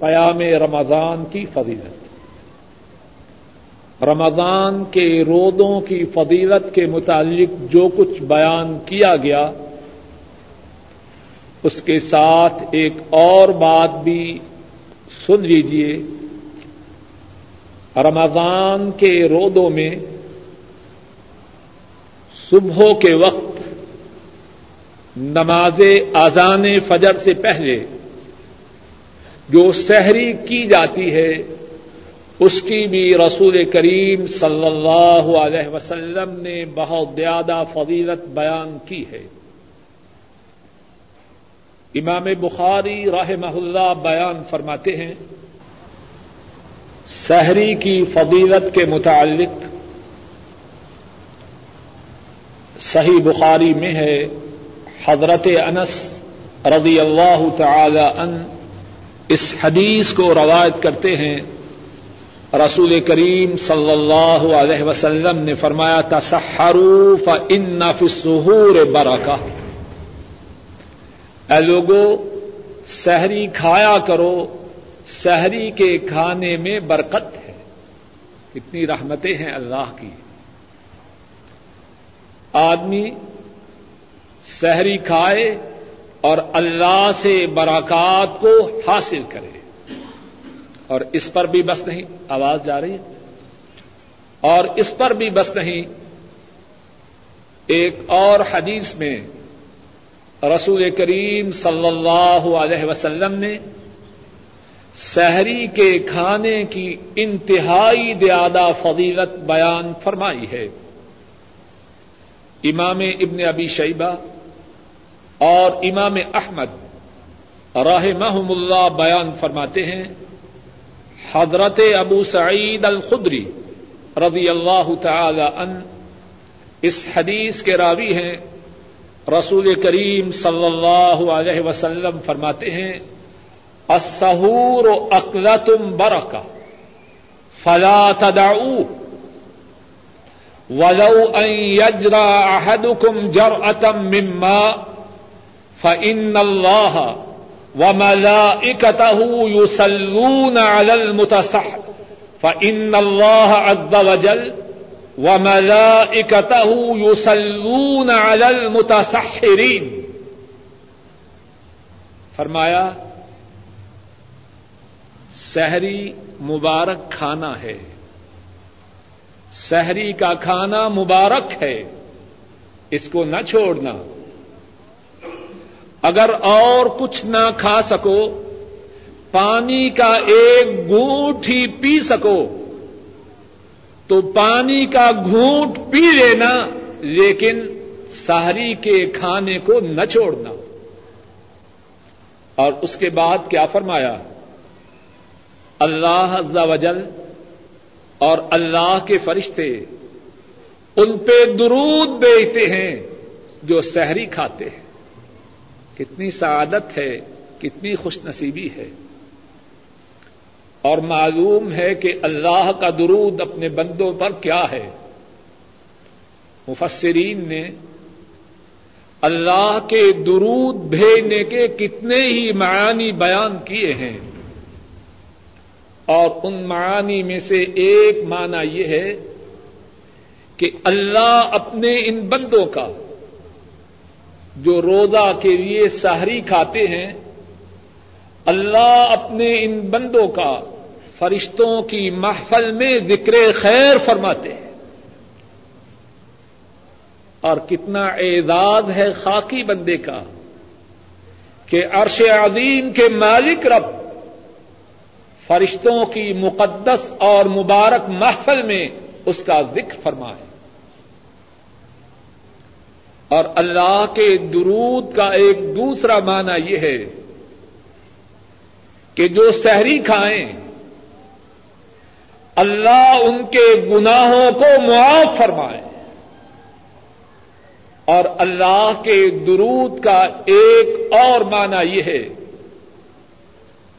قیام رمضان کی فضیلت، رمضان کے روزوں کی فضیلت کے متعلق جو کچھ بیان کیا گیا اس کے ساتھ ایک اور بات بھی سن لیجئے۔ رمضان کے روزوں میں صبح کے وقت نماز اذان فجر سے پہلے جو سحری کی جاتی ہے اس کی بھی رسول کریم صلی اللہ علیہ وسلم نے بہت زیادہ فضیلت بیان کی ہے۔ امام بخاری رحمہ اللہ بیان فرماتے ہیں سحری کی فضیلت کے متعلق، صحیح بخاری میں ہے، حضرت انس رضی اللہ تعالی عنہ اس حدیث کو روایت کرتے ہیں، رسول کریم صلی اللہ علیہ وسلم نے فرمایا تسحروا فإن فی السحور برکہ، اے لوگو سحری کھایا کرو، سحری کے کھانے میں برکت ہے۔ کتنی رحمتیں ہیں اللہ کی، آدمی سحری کھائے اور اللہ سے برکات کو حاصل کرے۔ اور اس پر بھی بس نہیں، آواز جا رہی ہے، اور اس پر بھی بس نہیں، ایک اور حدیث میں رسول کریم صلی اللہ علیہ وسلم نے سحری کے کھانے کی انتہائی زیادہ فضیلت بیان فرمائی ہے۔ امام ابن ابی شیبہ اور امام احمد رحمہم اللہ بیان فرماتے ہیں، حضرت ابو سعید الخدری رضی اللہ تعالی عنہ اس حدیث کے راوی ہیں، رسول کریم صلی اللہ علیہ وسلم فرماتے ہیں السحور اکلۃ برکہ فلا تدعوه ولو ان یجرع احدکم جرعة من ماء فإن اللہ وملائکتہ یصلون علی المتسحر فإن اللہ عز وجل وملائکتہ یصلون علی المتسحرین۔ فرمایا سحری مبارک کھانا ہے، سحری کا کھانا مبارک ہے، اس کو نہ چھوڑنا۔ اگر اور کچھ نہ کھا سکو، پانی کا ایک گھونٹ ہی پی سکو تو پانی کا گھونٹ پی لینا، لیکن سحری کے کھانے کو نہ چھوڑنا۔ اور اس کے بعد کیا فرمایا؟ اللہ عز و جل اور اللہ کے فرشتے ان پہ درود بھیجتے ہیں جو سحری کھاتے ہیں۔ کتنی سعادت ہے، کتنی خوش نصیبی ہے۔ اور معلوم ہے کہ اللہ کا درود اپنے بندوں پر کیا ہے۔ مفسرین نے اللہ کے درود بھیجنے کے کتنے ہی معانی بیان کیے ہیں، اور ان معانی میں سے ایک معنی یہ ہے کہ اللہ اپنے ان بندوں کا جو روزہ کے لیے سحری کھاتے ہیں، اللہ اپنے ان بندوں کا فرشتوں کی محفل میں ذکر خیر فرماتے ہیں۔ اور کتنا اعزاز ہے خاکی بندے کا کہ عرش عظیم کے مالک رب فرشتوں کی مقدس اور مبارک محفل میں اس کا ذکر فرمائے۔ اور اللہ کے درود کا ایک دوسرا معنی یہ ہے کہ جو سحری کھائیں اللہ ان کے گناہوں کو معاف فرمائے۔ اور اللہ کے درود کا ایک اور معنی یہ ہے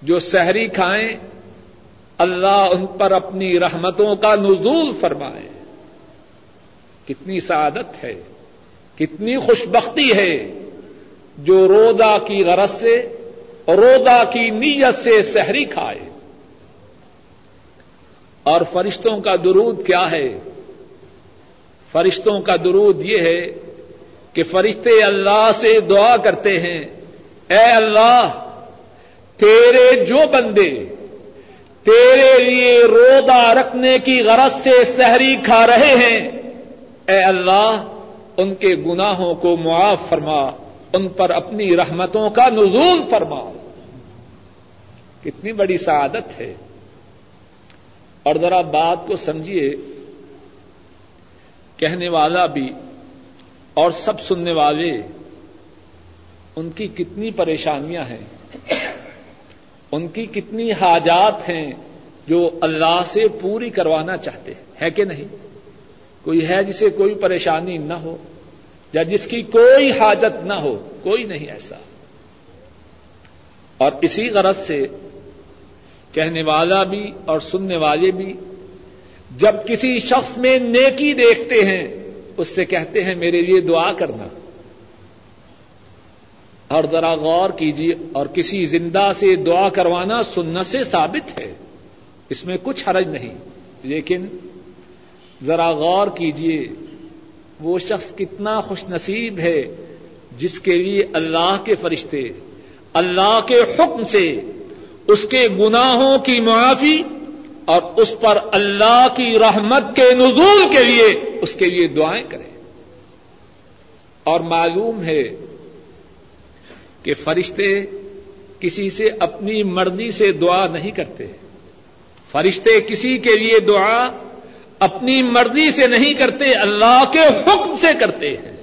جو سحری کھائیں اللہ ان پر اپنی رحمتوں کا نزول فرمائے۔ کتنی سعادت ہے، کتنی خوش بختی ہے جو روزہ کی غرض سے روزہ کی نیت سے سحری کھائے. اور فرشتوں کا درود کیا ہے؟ فرشتوں کا درود یہ ہے کہ فرشتے اللہ سے دعا کرتے ہیں, اے اللہ تیرے جو بندے تیرے لیے روزہ رکھنے کی غرض سے سحری کھا رہے ہیں, اے اللہ ان کے گناہوں کو معاف فرما, ان پر اپنی رحمتوں کا نزول فرما. کتنی بڑی سعادت ہے. اور ذرا بات کو سمجھیے, کہنے والا بھی اور سب سننے والے, ان کی کتنی پریشانیاں ہیں, ان کی کتنی حاجات ہیں جو اللہ سے پوری کروانا چاہتے ہیں کہ نہیں؟ کوئی ہے جسے کوئی پریشانی نہ ہو یا جس کی کوئی حاجت نہ ہو؟ کوئی نہیں ایسا. اور اسی غرض سے کہنے والا بھی اور سننے والے بھی جب کسی شخص میں نیکی دیکھتے ہیں اس سے کہتے ہیں میرے لیے دعا کرنا. اور ذرا غور کیجیے, اور کسی زندہ سے دعا کروانا سنت سے ثابت ہے, اس میں کچھ حرج نہیں, لیکن ذرا غور کیجیے وہ شخص کتنا خوش نصیب ہے جس کے لیے اللہ کے فرشتے اللہ کے حکم سے اس کے گناہوں کی معافی اور اس پر اللہ کی رحمت کے نزول کے لیے اس کے لیے دعائیں کریں. اور معلوم ہے کہ فرشتے کسی سے اپنی مرضی سے دعا نہیں کرتے, فرشتے کسی کے لیے دعا اپنی مرضی سے نہیں کرتے, اللہ کے حکم سے کرتے ہیں.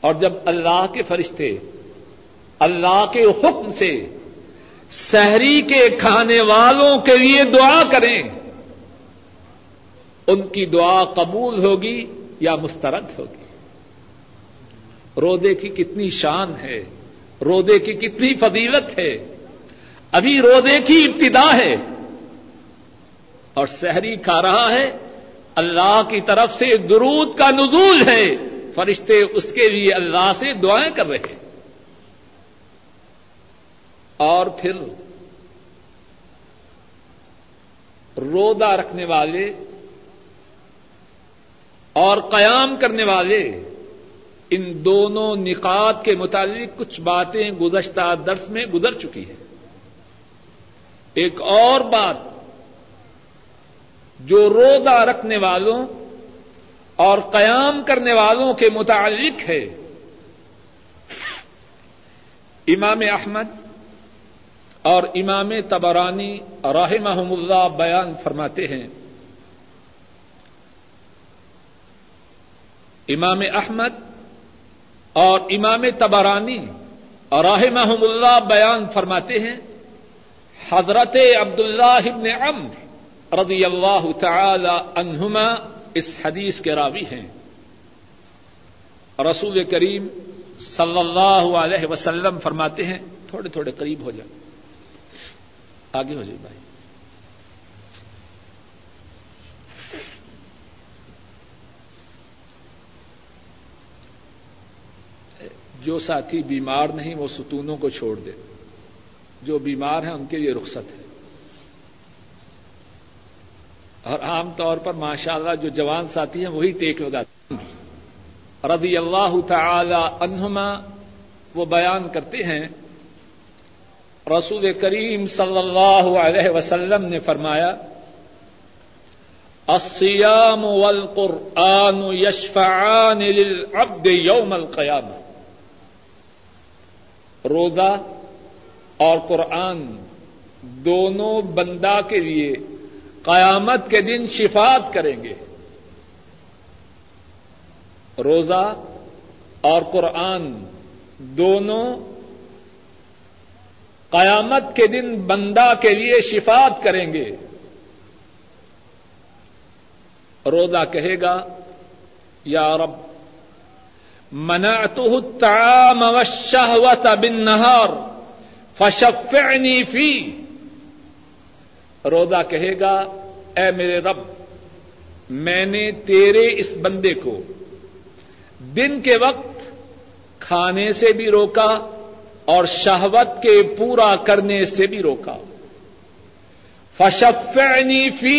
اور جب اللہ کے فرشتے اللہ کے حکم سے سحری کے کھانے والوں کے لیے دعا کریں, ان کی دعا قبول ہوگی یا مسترد ہوگی. روزے کی کتنی شان ہے, روزے کی کتنی فضیلت ہے. ابھی روزے کی ابتدا ہے اور سحری کھا رہا ہے, اللہ کی طرف سے درود کا نزول ہے, فرشتے اس کے لیے اللہ سے دعائیں کر رہے ہیں. اور پھر روزہ رکھنے والے اور قیام کرنے والے, ان دونوں نکات کے متعلق کچھ باتیں گزشتہ درس میں گزر چکی ہیں. ایک اور بات جو روزہ رکھنے والوں اور قیام کرنے والوں کے متعلق ہے, امام احمد اور امام طبرانی رحمہم اللہ بیان فرماتے ہیں. امام احمد اور امام طبرانی رحمہم اللہ بیان فرماتے ہیں, حضرت عبداللہ ابن عمرو رضی اللہ تعالی عنہما اس حدیث کے راوی ہیں. رسول کریم صلی اللہ علیہ وسلم فرماتے ہیں, تھوڑے تھوڑے قریب ہو جائیں, آگے ہو جائے بھائی, جو ساتھی بیمار نہیں وہ ستونوں کو چھوڑ دے, جو بیمار ہیں ان کے لیے رخصت ہے. اور عام طور پر ماشاءاللہ جو جوان ساتھی ہیں وہی ٹیک لگاتے ہیں. رضی اللہ تعالی عنہما وہ بیان کرتے ہیں, رسول کریم صلی اللہ علیہ وسلم نے فرمایا, الصیام والقرآن یشفعان للعبد یوم القیامہ. روزہ اور قرآن دونوں بندہ کے لیے قیامت کے دن شفاعت کریں گے. روزہ اور قرآن دونوں قیامت کے دن بندہ کے لیے شفاعت کریں گے. روزہ کہے گا, یا رب منعتہ الطعام والشہوۃ بالنہار فشفعنی فی. روزہ کہے گا, اے میرے رب میں نے تیرے اس بندے کو دن کے وقت کھانے سے بھی روکا اور شہوت کے پورا کرنے سے بھی روکا. فشفعنی فی،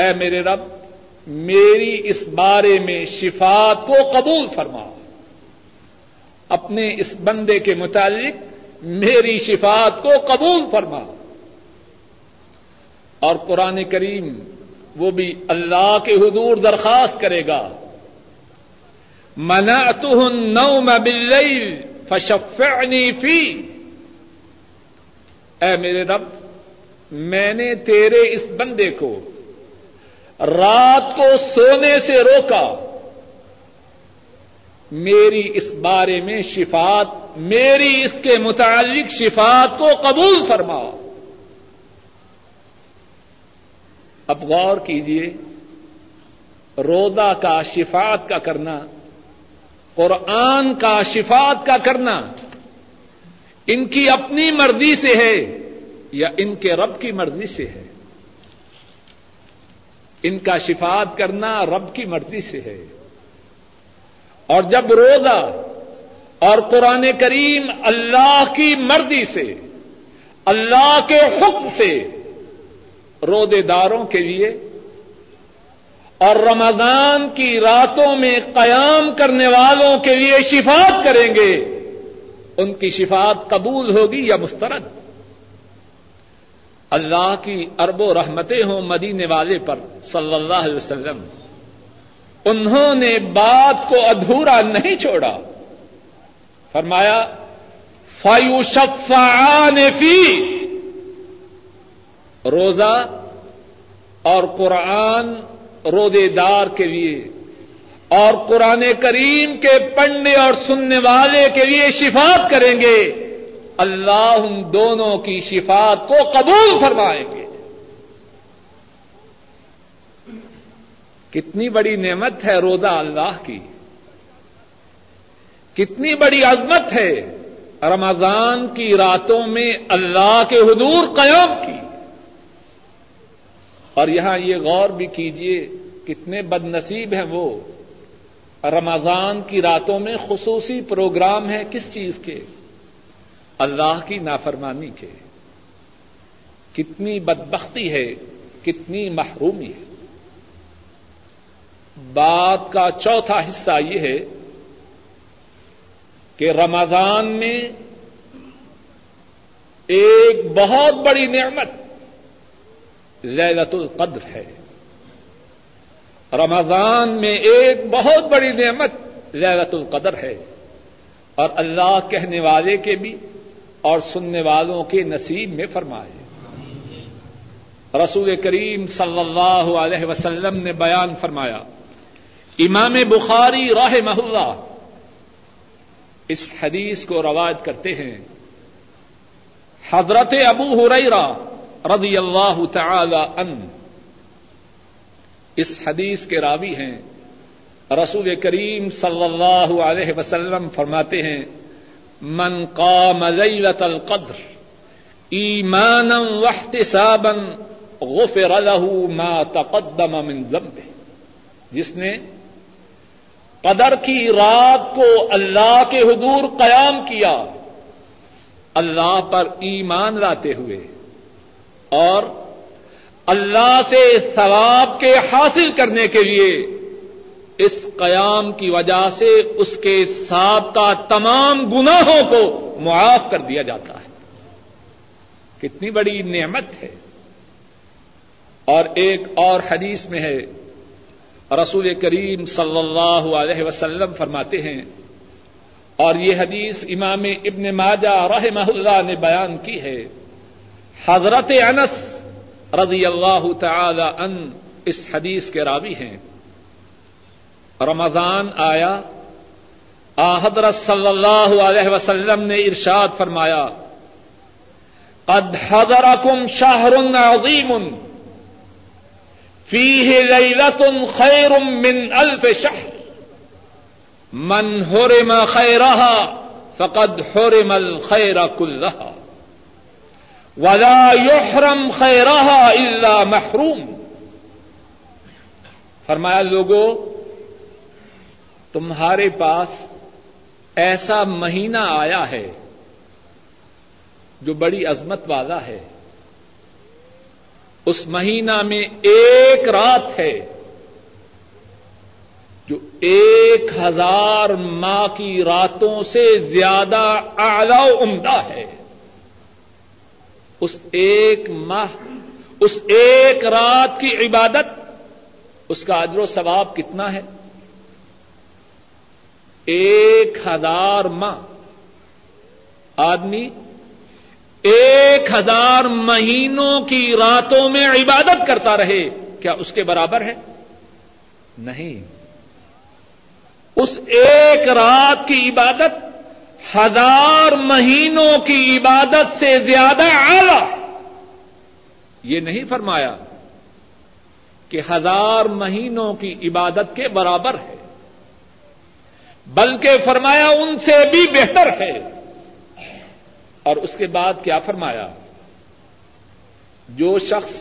اے میرے رب میری اس بارے میں شفاعت کو قبول فرما، اپنے اس بندے کے متعلق میری شفاعت کو قبول فرما. اور قرآن کریم وہ بھی اللہ کے حضور درخواست کرے گا، منعتہ النوم باللیل فشفعنی فی، اے میرے رب میں نے تیرے اس بندے کو رات کو سونے سے روکا، میری اس بارے میں شفاعت، میری اس کے متعلق شفاعت کو قبول فرما. اب غور کیجئے، روزہ کا شفاعت کا کرنا، قرآن کا شفاعت کا کرنا ان کی اپنی مرضی سے ہے یا ان کے رب کی مرضی سے ہے؟ ان کا شفاعت کرنا رب کی مرضی سے ہے. اور جب روزہ اور قرآن کریم اللہ کی مرضی سے، اللہ کے حکم سے روزے داروں کے لیے، اور رمضان کی راتوں میں قیام کرنے والوں کے لیے شفاعت کریں گے، ان کی شفاعت قبول ہوگی یا مسترد؟ اللہ کی ارب و رحمتیں ہوں مدینے والے پر صلی اللہ علیہ وسلم، انہوں نے بات کو ادھورا نہیں چھوڑا. فرمایا فَيُشَفَّعَانِ فِي، روزہ اور قرآن روزے دار کے لیے اور قرآن کریم کے پڑھنے اور سننے والے کے لیے شفاعت کریں گے، اللہ ان دونوں کی شفاعت کو قبول فرمائیں گے. کتنی بڑی نعمت ہے روزہ اللہ کی، کتنی بڑی عظمت ہے رمضان کی راتوں میں اللہ کے حضور قیام کی. اور یہاں یہ غور بھی کیجئے، کتنے بد نصیب ہیں وہ، رمضان کی راتوں میں خصوصی پروگرام ہیں کس چیز کے؟ اللہ کی نافرمانی کے. کتنی بدبختی ہے، کتنی محرومی ہے. بات کا چوتھا حصہ یہ ہے کہ رمضان میں ایک بہت بڑی نعمت لیلۃ القدر ہے. رمضان میں ایک بہت بڑی نعمت لیلۃ القدر ہے، اور اللہ کہنے والے کے بھی اور سننے والوں کے نصیب میں فرمائے. رسول کریم صلی اللہ علیہ وسلم نے بیان فرمایا، امام بخاری رحمہ اللہ اس حدیث کو روایت کرتے ہیں، حضرت ابو ہریرہ رضی اللہ تعالی عنہ اس حدیث کے راوی ہیں. رسول کریم صلی اللہ علیہ وسلم فرماتے ہیں، من قام لیلۃ القدر ایمانا واحتسابا غفر له ما تقدم من ذنبه، جس نے قدر کی رات کو اللہ کے حضور قیام کیا، اللہ پر ایمان لاتے ہوئے اور اللہ سے ثواب کے حاصل کرنے کے لیے اس قیام کی وجہ سے اس کے سابقہ تمام گناہوں کو معاف کر دیا جاتا ہے. کتنی بڑی نعمت ہے. اور ایک اور حدیث میں ہے، رسول کریم صلی اللہ علیہ وسلم فرماتے ہیں، اور یہ حدیث امام ابن ماجہ رحمہ اللہ نے بیان کی ہے، حضرت انس رضی اللہ تعالی عنہ اس حدیث کے راوی ہیں، رمضان آیا، حضرت صلی اللہ علیہ وسلم نے ارشاد فرمایا، قد حضرکم شہر عظیم فیہ لیلۃ خیر من الف شہر من حرم خیرہا فقد حرم الخیر کلہا ولا یحرم خیرہا الا محروم. فرمایا لوگو، تمہارے پاس ایسا مہینہ آیا ہے جو بڑی عظمت والا ہے. اس مہینہ میں ایک رات ہے جو 1000 ماہ کی راتوں سے زیادہ اعلی و عمدہ ہے. اس ایک ماہ، اس ایک رات کی عبادت، اس کا اجر و ثواب کتنا ہے؟ 1000 ماہ. آدمی 1000 مہینوں کی راتوں میں عبادت کرتا رہے، کیا اس کے برابر ہے؟ نہیں. اس ایک رات کی عبادت 1000 مہینوں کی عبادت سے زیادہ اعلیٰ. یہ نہیں فرمایا کہ 1000 مہینوں کی عبادت کے برابر ہے، بلکہ فرمایا ان سے بھی بہتر ہے. اور اس کے بعد کیا فرمایا؟ جو شخص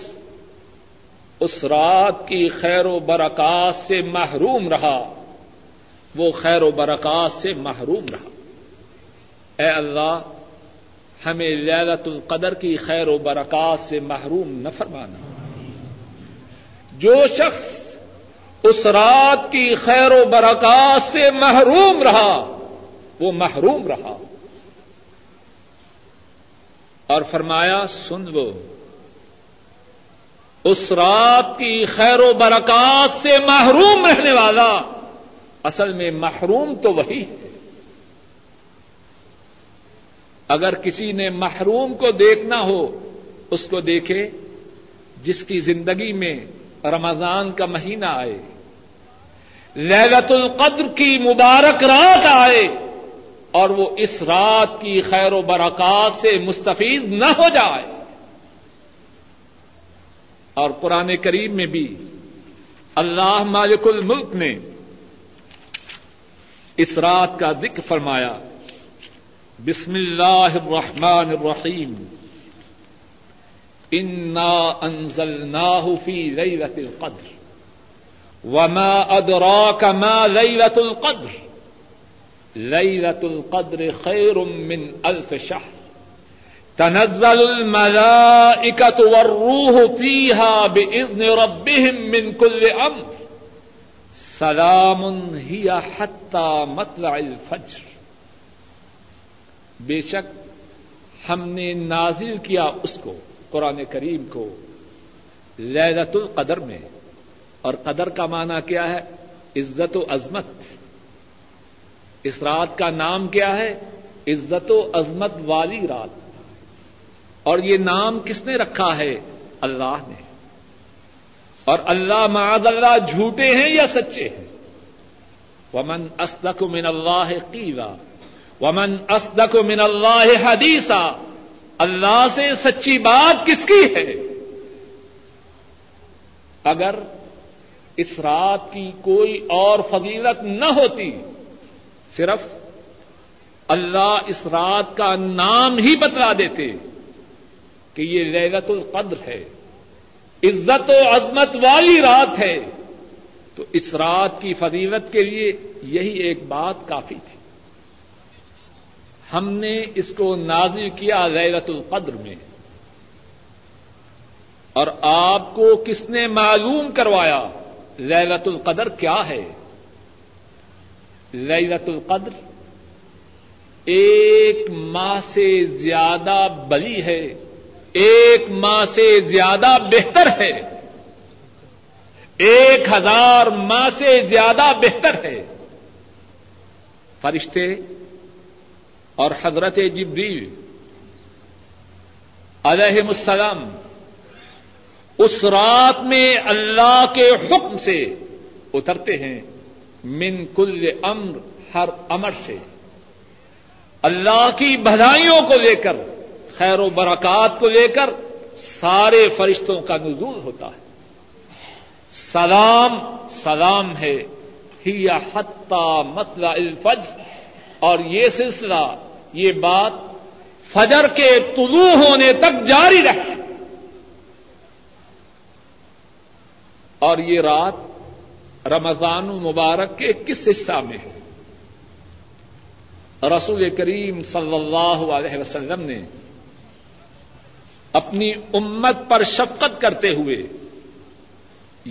اس رات کی خیر و برکات سے محروم رہا وہ خیر و برکات سے محروم رہا. اے اللہ، ہمیں لیلۃ القدر کی خیر و برکات سے محروم نہ فرمانا. جو شخص اس رات کی خیر و برکات سے محروم رہا وہ محروم رہا. اور فرمایا سن لو، اس رات کی خیر و برکات سے محروم رہنے والا اصل میں محروم تو وہی ہے. اگر کسی نے محروم کو دیکھنا ہو اس کو دیکھے جس کی زندگی میں رمضان کا مہینہ آئے، لیلۃ القدر کی مبارک رات آئے اور وہ اس رات کی خیر و برکات سے مستفیض نہ ہو جائے. اور قرآن کریم میں بھی اللہ مالک الملک نے اس رات کا ذکر فرمایا. بسم اللہ الرحمن الرحیم، اِنَّا أَنزَلْنَاهُ فِي لَيْلَةِ الْقَدْرِ وَمَا أَدْرَاكَ مَا لَيْلَةُ الْقَدْرِ لَيْلَةُ الْقَدْرِ خَيْرٌ مِّنْ أَلْفِ شَهْرٍ تَنَزَّلُ الْمَلَائِكَةُ وَالرُّوحُ فِيهَا بِإِذْنِ رَبِّهِمْ مِنْ كُلِّ أَمْرٍ سَلَامٌ هِيَ حَتَّى مَطْلَعِ الْفَجْرِ. بے شک ہم نے نازل کیا اس کو، قرآن کریم کو، لیلۃ القدر میں. اور قدر کا معنی کیا ہے؟ عزت و عظمت. اس رات کا نام کیا ہے؟ عزت و عظمت والی رات. اور یہ نام کس نے رکھا ہے؟ اللہ نے. اور اللہ معاذ اللہ جھوٹے ہیں یا سچے ہیں؟ ومن اصدق من اللہ قیلا ومن اصدق من اللہ حدیثا. اللہ سے سچی بات کس کی ہے؟ اگر اس رات کی کوئی اور فضیلت نہ ہوتی، صرف اللہ اس رات کا نام ہی بتلا دیتے کہ یہ لیلۃ القدر ہے، عزت و عظمت والی رات ہے، تو اس رات کی فضیلت کے لیے یہی ایک بات کافی تھی. ہم نے اس کو نازل کیا لیلۃ القدر میں. اور آپ کو کس نے معلوم کروایا لیلۃ القدر کیا ہے؟ لیلۃ القدر ایک ماہ سے زیادہ بڑی ہے، ایک ماہ سے زیادہ بہتر ہے، 1000 ماہ سے زیادہ بہتر ہے. فرشتے اور حضرت جبریل علیہم السلام اس رات میں اللہ کے حکم سے اترتے ہیں، من کل امر، ہر امر سے، اللہ کی بھلائیوں کو لے کر، خیر و برکات کو لے کر سارے فرشتوں کا نزول ہوتا ہے. سلام، سلام ہے، ہی حتی مطلع الفجر. اور یہ سلسلہ، یہ بات فجر کے طلوع ہونے تک جاری رہے. اور یہ رات رمضان المبارک کے کس حصہ میں ہے؟ رسول کریم صلی اللہ علیہ وسلم نے اپنی امت پر شفقت کرتے ہوئے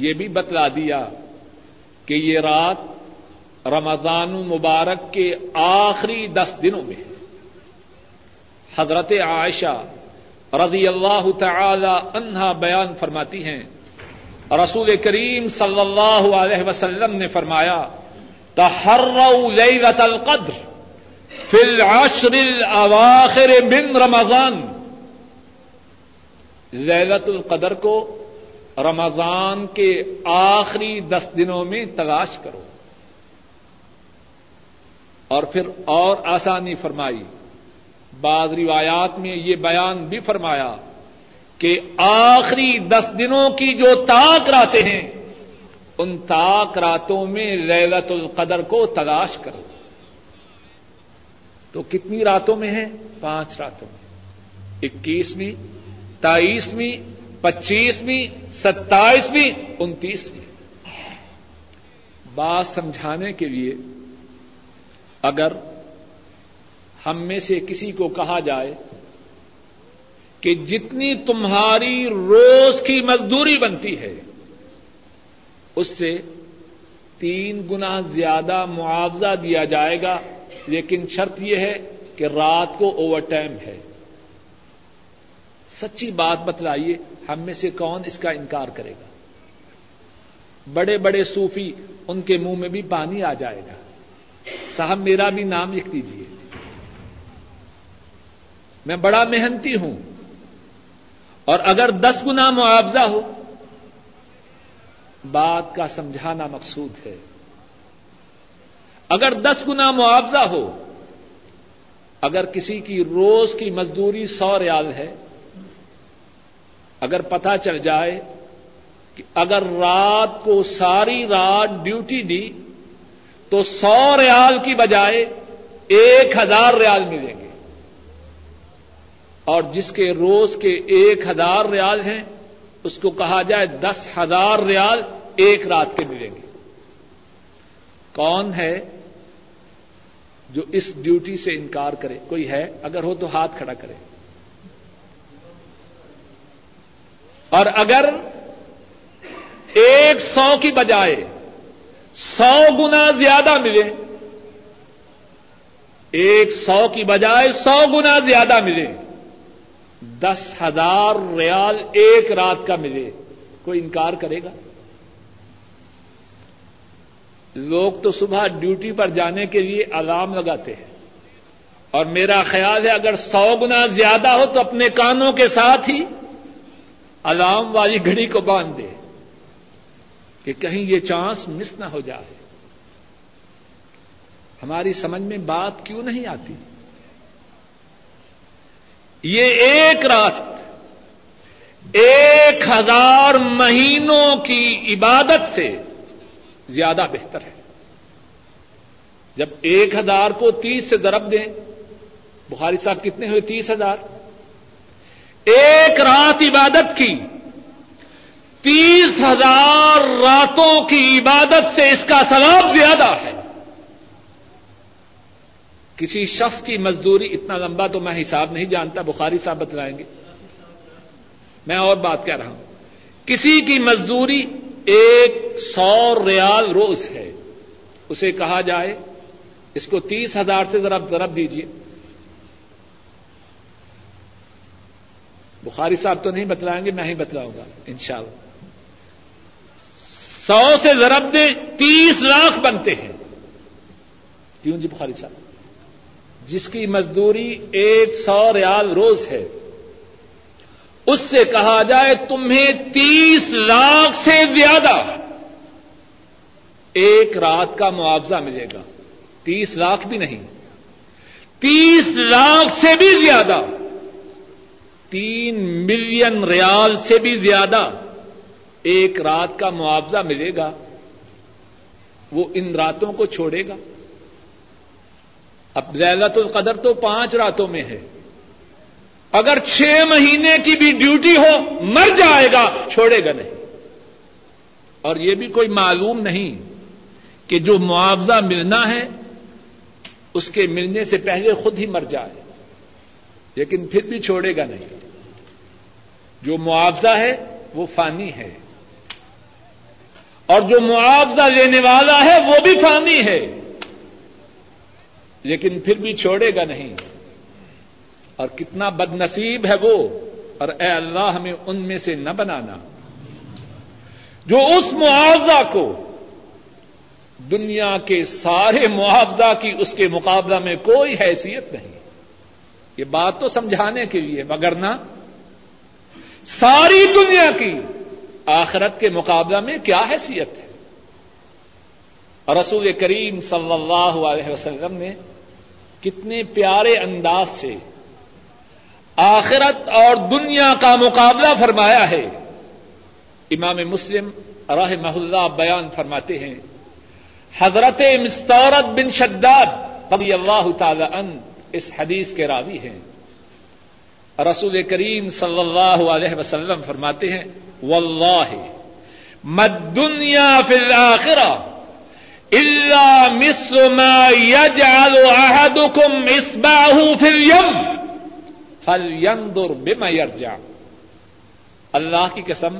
یہ بھی بتلا دیا کہ یہ رات رمضان المبارک کے آخری 10 دنوں میں ہے. حضرت عائشہ رضی اللہ تعالی عنہا بیان فرماتی ہیں رسول کریم صلی اللہ علیہ وسلم نے فرمایا تحروا لیلۃ القدر فی العشر الاواخر من رمضان. لیلۃ القدر کو رمضان کے آخری 10 دنوں میں تلاش کرو. اور پھر اور آسانی فرمائی. بعض روایات میں یہ بیان بھی فرمایا کہ آخری 10 دنوں کی جو طاق راتیں ہیں ان طاق راتوں میں لیلۃ القدر کو تلاش کرو. تو کتنی راتوں میں ہیں؟ 5 راتوں میں. 21ویں, 23ویں, 25ویں, 27ویں, 29ویں. بات سمجھانے کے لیے اگر ہم میں سے کسی کو کہا جائے کہ جتنی تمہاری روز کی مزدوری بنتی ہے اس سے 3 گنا زیادہ معاوضہ دیا جائے گا, لیکن شرط یہ ہے کہ رات کو اوور ٹائم ہے. سچی بات بتلائیے, ہم میں سے کون اس کا انکار کرے گا؟ بڑے بڑے صوفی, ان کے منہ میں بھی پانی آ جائے گا. صاحب میرا بھی نام لکھ دیجیے, میں بڑا محنتی ہوں, اور اگر 10 گنا معاوضہ ہو. بات کا سمجھانا مقصود ہے. اگر 10 گنا معاوضہ ہو, اگر کسی کی روز کی مزدوری 100 ریال ہے, اگر پتہ چل جائے کہ اگر رات کو ساری رات ڈیوٹی دی تو 100 ریال کی بجائے 1000 ریال ملیں گے, اور جس کے روز کے 1000 ریال ہیں اس کو کہا جائے 10,000 ریال 1 رات کے ملیں گے. کون ہے جو اس ڈیوٹی سے انکار کرے؟ کوئی ہے؟ اگر ہو تو ہاتھ کھڑا کرے. اور اگر 100 کی بجائے 100 گنا زیادہ ملے, 100 کی بجائے 100 گنا زیادہ ملے, 10,000 ریال 1 رات کا ملے, کوئی انکار کرے گا؟ لوگ تو صبح ڈیوٹی پر جانے کے لیے الارم لگاتے ہیں, اور میرا خیال ہے اگر 100 گنا زیادہ ہو تو اپنے کانوں کے ساتھ ہی الارم والی گھڑی کو باندھ دے کہ کہیں یہ چانس مس نہ ہو جائے. ہماری سمجھ میں بات کیوں نہیں آتی؟ یہ 1 رات 1000 مہینوں کی عبادت سے زیادہ بہتر ہے. جب 1000 کو 30 سے ضرب دیں, بخاری صاحب کتنے ہوئے؟ 30,000. 1 رات عبادت کی 30,000 راتوں کی عبادت سے اس کا ثواب زیادہ ہے. کسی شخص کی مزدوری, اتنا لمبا تو میں حساب نہیں جانتا, بخاری صاحب بتلائیں گے, میں اور بات کہہ رہا ہوں. کسی کی مزدوری 100 ریال روز ہے, اسے کہا جائے اس کو 30,000 سے ضرب دیجیے. بخاری صاحب تو نہیں بتلائیں گے, میں ہی بتلاؤں گا انشاءاللہ. 100 سے ضرب دیں 30 لاکھ بنتے ہیں. کیوں جی بخاری صاحب؟ جس کی مزدوری 100 ریال روز ہے اس سے کہا جائے تمہیں 30 لاکھ سے زیادہ 1 رات کا معاوضہ ملے گا. 30 لاکھ بھی نہیں, 30 لاکھ سے بھی زیادہ, 3 ملین ریال سے بھی زیادہ 1 رات کا معاوضہ ملے گا. وہ ان راتوں کو چھوڑے گا؟ اب لیلۃ القدر تو 5 راتوں میں ہے, اگر 6 مہینے کی بھی ڈیوٹی ہو مر جائے گا, چھوڑے گا نہیں. اور یہ بھی کوئی معلوم نہیں کہ جو معاوضہ ملنا ہے اس کے ملنے سے پہلے خود ہی مر جائے، لیکن پھر بھی چھوڑے گا نہیں. جو معاوضہ ہے وہ فانی ہے، اور جو معاوضہ لینے والا ہے وہ بھی فانی ہے، لیکن پھر بھی چھوڑے گا نہیں. اور کتنا بد نصیب ہے وہ. اور اے اللہ ہمیں ان میں سے نہ بنانا جو اس معاوضہ کو دنیا کے سارے معاوضہ کی اس کے مقابلہ میں کوئی حیثیت نہیں. یہ بات تو سمجھانے کے لیے، وگرنہ ساری دنیا کی آخرت کے مقابلہ میں کیا حیثیت ہے. اور رسول کریم صلی اللہ علیہ وسلم نے کتنے پیارے انداز سے آخرت اور دنیا کا مقابلہ فرمایا ہے. امام مسلم رحمہ اللہ بیان فرماتے ہیں، حضرت مستورد بن شداد رضی اللہ تعالی عنہ اس حدیث کے راوی ہیں. رسول کریم صلی اللہ علیہ وسلم فرماتے ہیں، واللہ ما الدنیا فی الاخرہ الا مثل ما یجعل احدکم اصبعہ فی الیم فلینظر بما یرجع. اللہ کی قسم،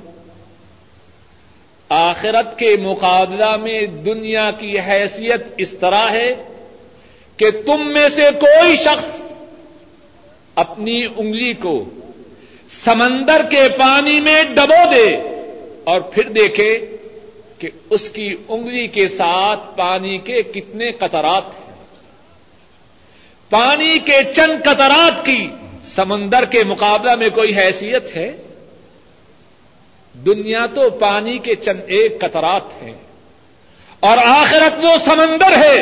آخرت کے مقابلہ میں دنیا کی حیثیت اس طرح ہے کہ تم میں سے کوئی شخص اپنی انگلی کو سمندر کے پانی میں ڈبو دے اور پھر دیکھے کہ اس کی انگلی کے ساتھ پانی کے کتنے قطرات ہیں. پانی کے چند قطرات کی سمندر کے مقابلہ میں کوئی حیثیت ہے؟ دنیا تو پانی کے چند ایک قطرات ہیں، اور آخرت وہ سمندر ہے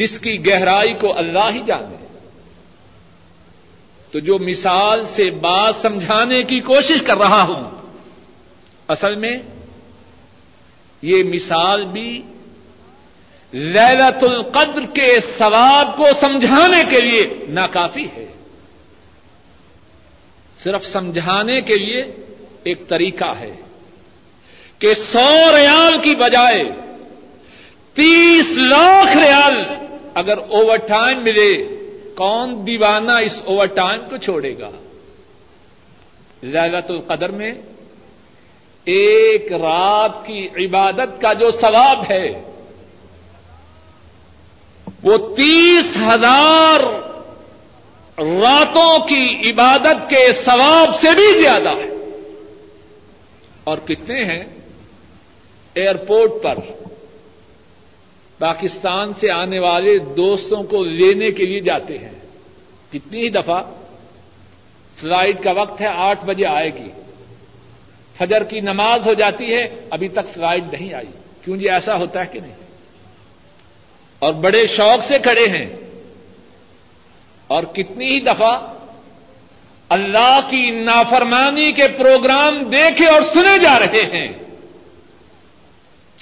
جس کی گہرائی کو اللہ ہی جانے. تو جو مثال سے بات سمجھانے کی کوشش کر رہا ہوں، اصل میں یہ مثال بھی لیلۃ القدر کے ثواب کو سمجھانے کے لیے ناکافی ہے. صرف سمجھانے کے لیے ایک طریقہ ہے کہ 100 ریال کی بجائے 30 لاکھ ریال اگر اوور ٹائم ملے، کون دیوانہ اس اوور ٹائم کو چھوڑے گا؟ لیلۃ القدر میں ایک رات کی عبادت کا جو ثواب ہے وہ 30,000 راتوں کی عبادت کے ثواب سے بھی زیادہ ہے. اور کتنے ہیں ایئرپورٹ پر پاکستان سے آنے والے دوستوں کو لینے کے لیے جاتے ہیں. کتنی ہی دفعہ فلائٹ کا وقت ہے، 8 بجے آئے گی، فجر کی نماز ہو جاتی ہے، ابھی تک فلائٹ نہیں آئی. کیوں جی ایسا ہوتا ہے کہ نہیں؟ اور بڑے شوق سے کھڑے ہیں. اور کتنی ہی دفعہ اللہ کی نافرمانی کے پروگرام دیکھے اور سنے جا رہے ہیں.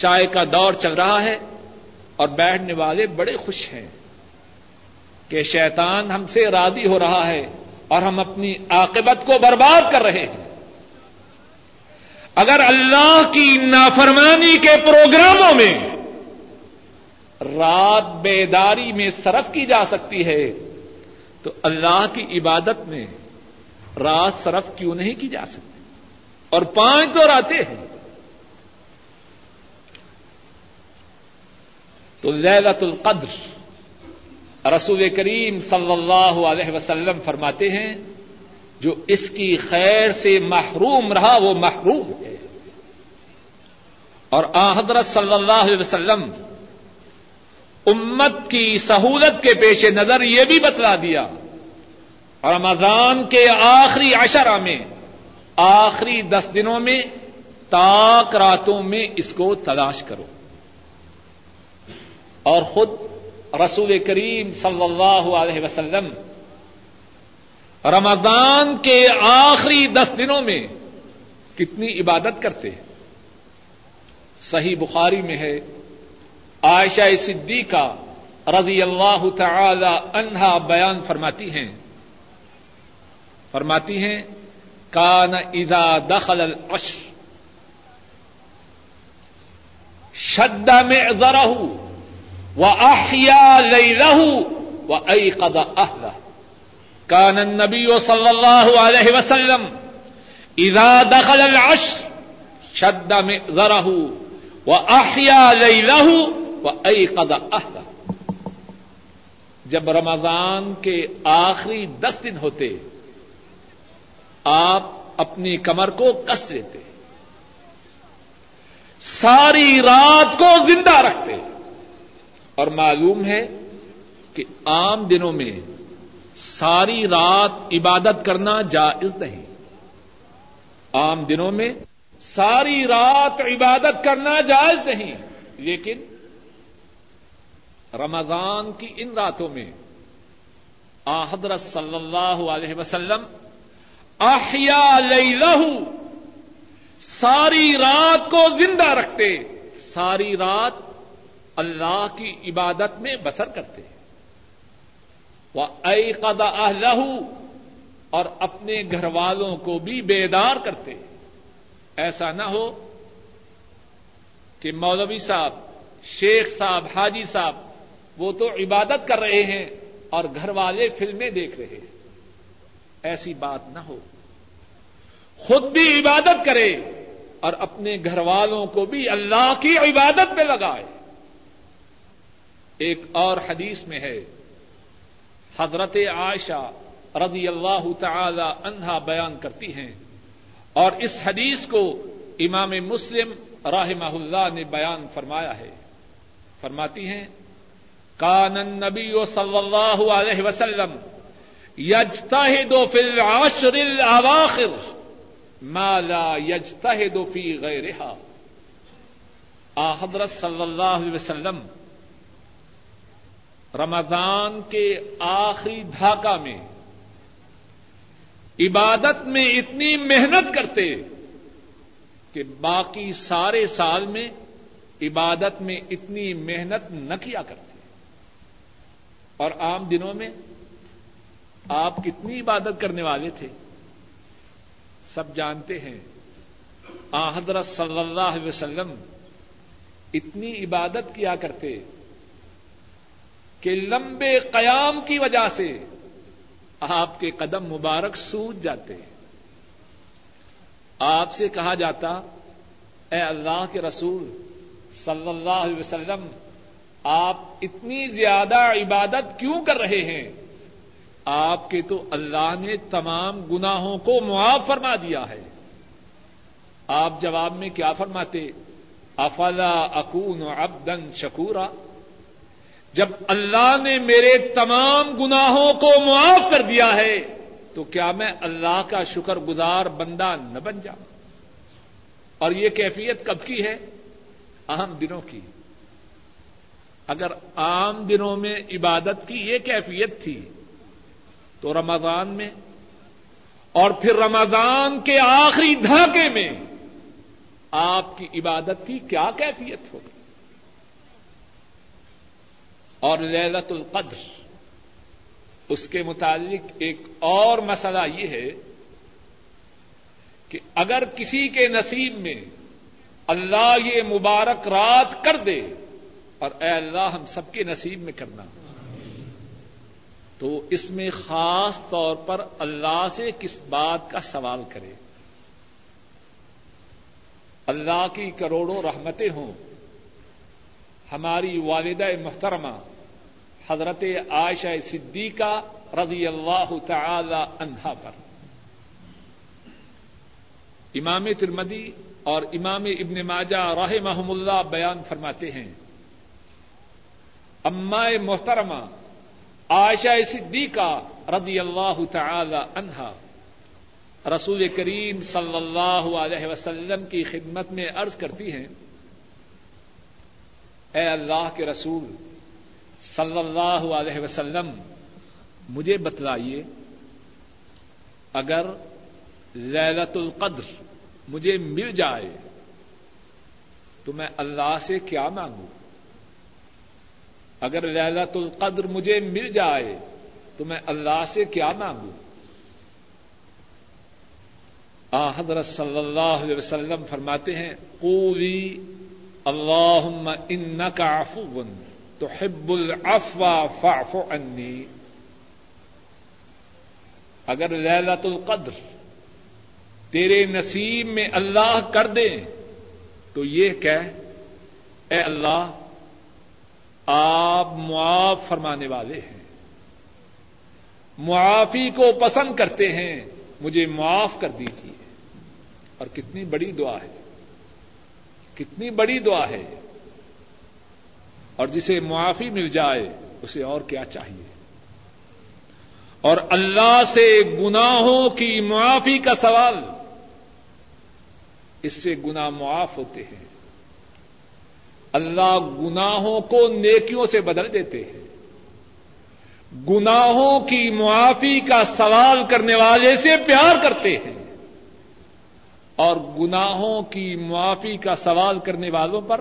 چائے کا دور چل رہا ہے اور بیٹھنے والے بڑے خوش ہیں کہ شیطان ہم سے راضی ہو رہا ہے اور ہم اپنی عاقبت کو برباد کر رہے ہیں. اگر اللہ کی نافرمانی کے پروگراموں میں رات بیداری میں صرف کی جا سکتی ہے، تو اللہ کی عبادت میں رات صرف کیوں نہیں کی جا سکتی؟ اور 5 تو راتیں ہیں. تو لیلۃ القدر رسول کریم صلی اللہ علیہ وسلم فرماتے ہیں جو اس کی خیر سے محروم رہا وہ محروم ہے. اور آن حضرت صلی اللہ علیہ وسلم امت کی سہولت کے پیش نظر یہ بھی بتلا دیا، رمضان کے آخری 10 میں، آخری 10 دنوں میں، تاک راتوں میں اس کو تلاش کرو. اور خود رسول کریم صلی اللہ علیہ وسلم رمضان کے آخری 10 دنوں میں کتنی عبادت کرتے ہیں. صحیح بخاری میں ہے، عائشہ صدیقہ رضی اللہ تعالی عنہا بیان فرماتی ہیں کان اذا دخل العشر شد معذرہ وَأَحْيَا لَيْلَهُ وَأَيْقَظَ أَهْلَهُ كَانَ النَّبِيُّ صَلَّى اللَّهُ عَلَيْهِ وَسَلَّمَ إِذَا دَخَلَ الْعَشْرَ شَدَّ مِئْذَرَهُ وَأَحْيَا لَيْلَهُ وَأَيْقَظَ أَهْلَهُ. جب رمضان کے آخری 10 دن ہوتے آپ اپنی کمر کو کس لیتے، ساری رات کو زندہ رکھتے، اور معلوم ہے کہ عام دنوں میں ساری رات عبادت کرنا جائز نہیں، عام دنوں میں ساری رات عبادت کرنا جائز نہیں، لیکن رمضان کی ان راتوں میں حضرت صلی اللہ علیہ وسلم احیا لیلہ ساری رات کو زندہ رکھتے، ساری رات اللہ کی عبادت میں بسر کرتے، وَأَيْقَظَ أَهْلَهُ اور اپنے گھر والوں کو بھی بیدار کرتے. ایسا نہ ہو کہ مولوی صاحب، شیخ صاحب، حاجی صاحب وہ تو عبادت کر رہے ہیں اور گھر والے فلمیں دیکھ رہے ہیں، ایسی بات نہ ہو. خود بھی عبادت کرے اور اپنے گھر والوں کو بھی اللہ کی عبادت پہ لگائے. ایک اور حدیث میں ہے حضرت عائشہ رضی اللہ تعالی عنہا بیان کرتی ہیں، اور اس حدیث کو امام مسلم رحمہ اللہ نے بیان فرمایا ہے، فرماتی ہیں کان النبی صلی اللہ علیہ وسلم یجتہد فی العشر الاواخر ما لا یجتہد فی غیرہا. حضرت صلی اللہ علیہ وسلم رمضان کے آخری دھاکہ میں عبادت میں اتنی محنت کرتے کہ باقی سارے سال میں عبادت میں اتنی محنت نہ کیا کرتے. اور عام دنوں میں آپ کتنی عبادت کرنے والے تھے سب جانتے ہیں. حضرت صلی اللہ علیہ وسلم اتنی عبادت کیا کرتے کہ لمبے قیام کی وجہ سے آپ کے قدم مبارک سوج جاتے. آپ سے کہا جاتا اے اللہ کے رسول صلی اللہ علیہ وسلم آپ اتنی زیادہ عبادت کیوں کر رہے ہیں، آپ کے تو اللہ نے تمام گناہوں کو معاف فرما دیا ہے. آپ جواب میں کیا فرماتے، افلا اکون عبدا شکورا، جب اللہ نے میرے تمام گناہوں کو معاف کر دیا ہے تو کیا میں اللہ کا شکر گزار بندہ نہ بن جاؤں. اور یہ کیفیت کب کی ہے، عام دنوں کی. اگر عام دنوں میں عبادت کی یہ کیفیت تھی تو رمضان میں، اور پھر رمضان کے آخری دھاکے میں آپ کی عبادت کی کیا کیفیت ہوگی. اور لیلۃ القدر اس کے متعلق ایک اور مسئلہ یہ ہے کہ اگر کسی کے نصیب میں اللہ یہ مبارک رات کر دے، اور اے اللہ ہم سب کے نصیب میں کرنا، تو اس میں خاص طور پر اللہ سے کس بات کا سوال کرے. اللہ کی کروڑوں رحمتیں ہوں، ہماری والدہ محترمہ حضرت عائشہ صدیقہ رضی اللہ تعالی عنہا پر امام ترمذی اور امام ابن ماجہ رحمہم اللہ بیان فرماتے ہیں امّا محترمہ عائشہ صدیقہ رضی اللہ تعالی عنہا رسول کریم صلی اللہ علیہ وسلم کی خدمت میں عرض کرتی ہیں اے اللہ کے رسول صلی اللہ علیہ وسلم مجھے بتلائیے اگر لیلۃ القدر مجھے مل جائے تو میں اللہ سے کیا مانگوں. اگر لیلۃ القدر مجھے مل جائے تو میں اللہ سے کیا مانگوں. حضرت صلی اللہ علیہ وسلم فرماتے ہیں قولی اللہم انک عفو تحب العفو فاعف عنی. اگر لیلۃ القدر تیرے نصیب میں اللہ کر دے تو یہ کہہ اے اللہ آپ معاف فرمانے والے ہیں، معافی کو پسند کرتے ہیں، مجھے معاف کر دیجیے. اور کتنی بڑی دعا ہے، کتنی بڑی دعا ہے. اور جسے معافی مل جائے اسے اور کیا چاہیے. اور اللہ سے گناہوں کی معافی کا سوال، اس سے گناہ معاف ہوتے ہیں. اللہ گناہوں کو نیکیوں سے بدل دیتے ہیں. گناہوں کی معافی کا سوال کرنے والے سے پیار کرتے ہیں اور گناہوں کی معافی کا سوال کرنے والوں پر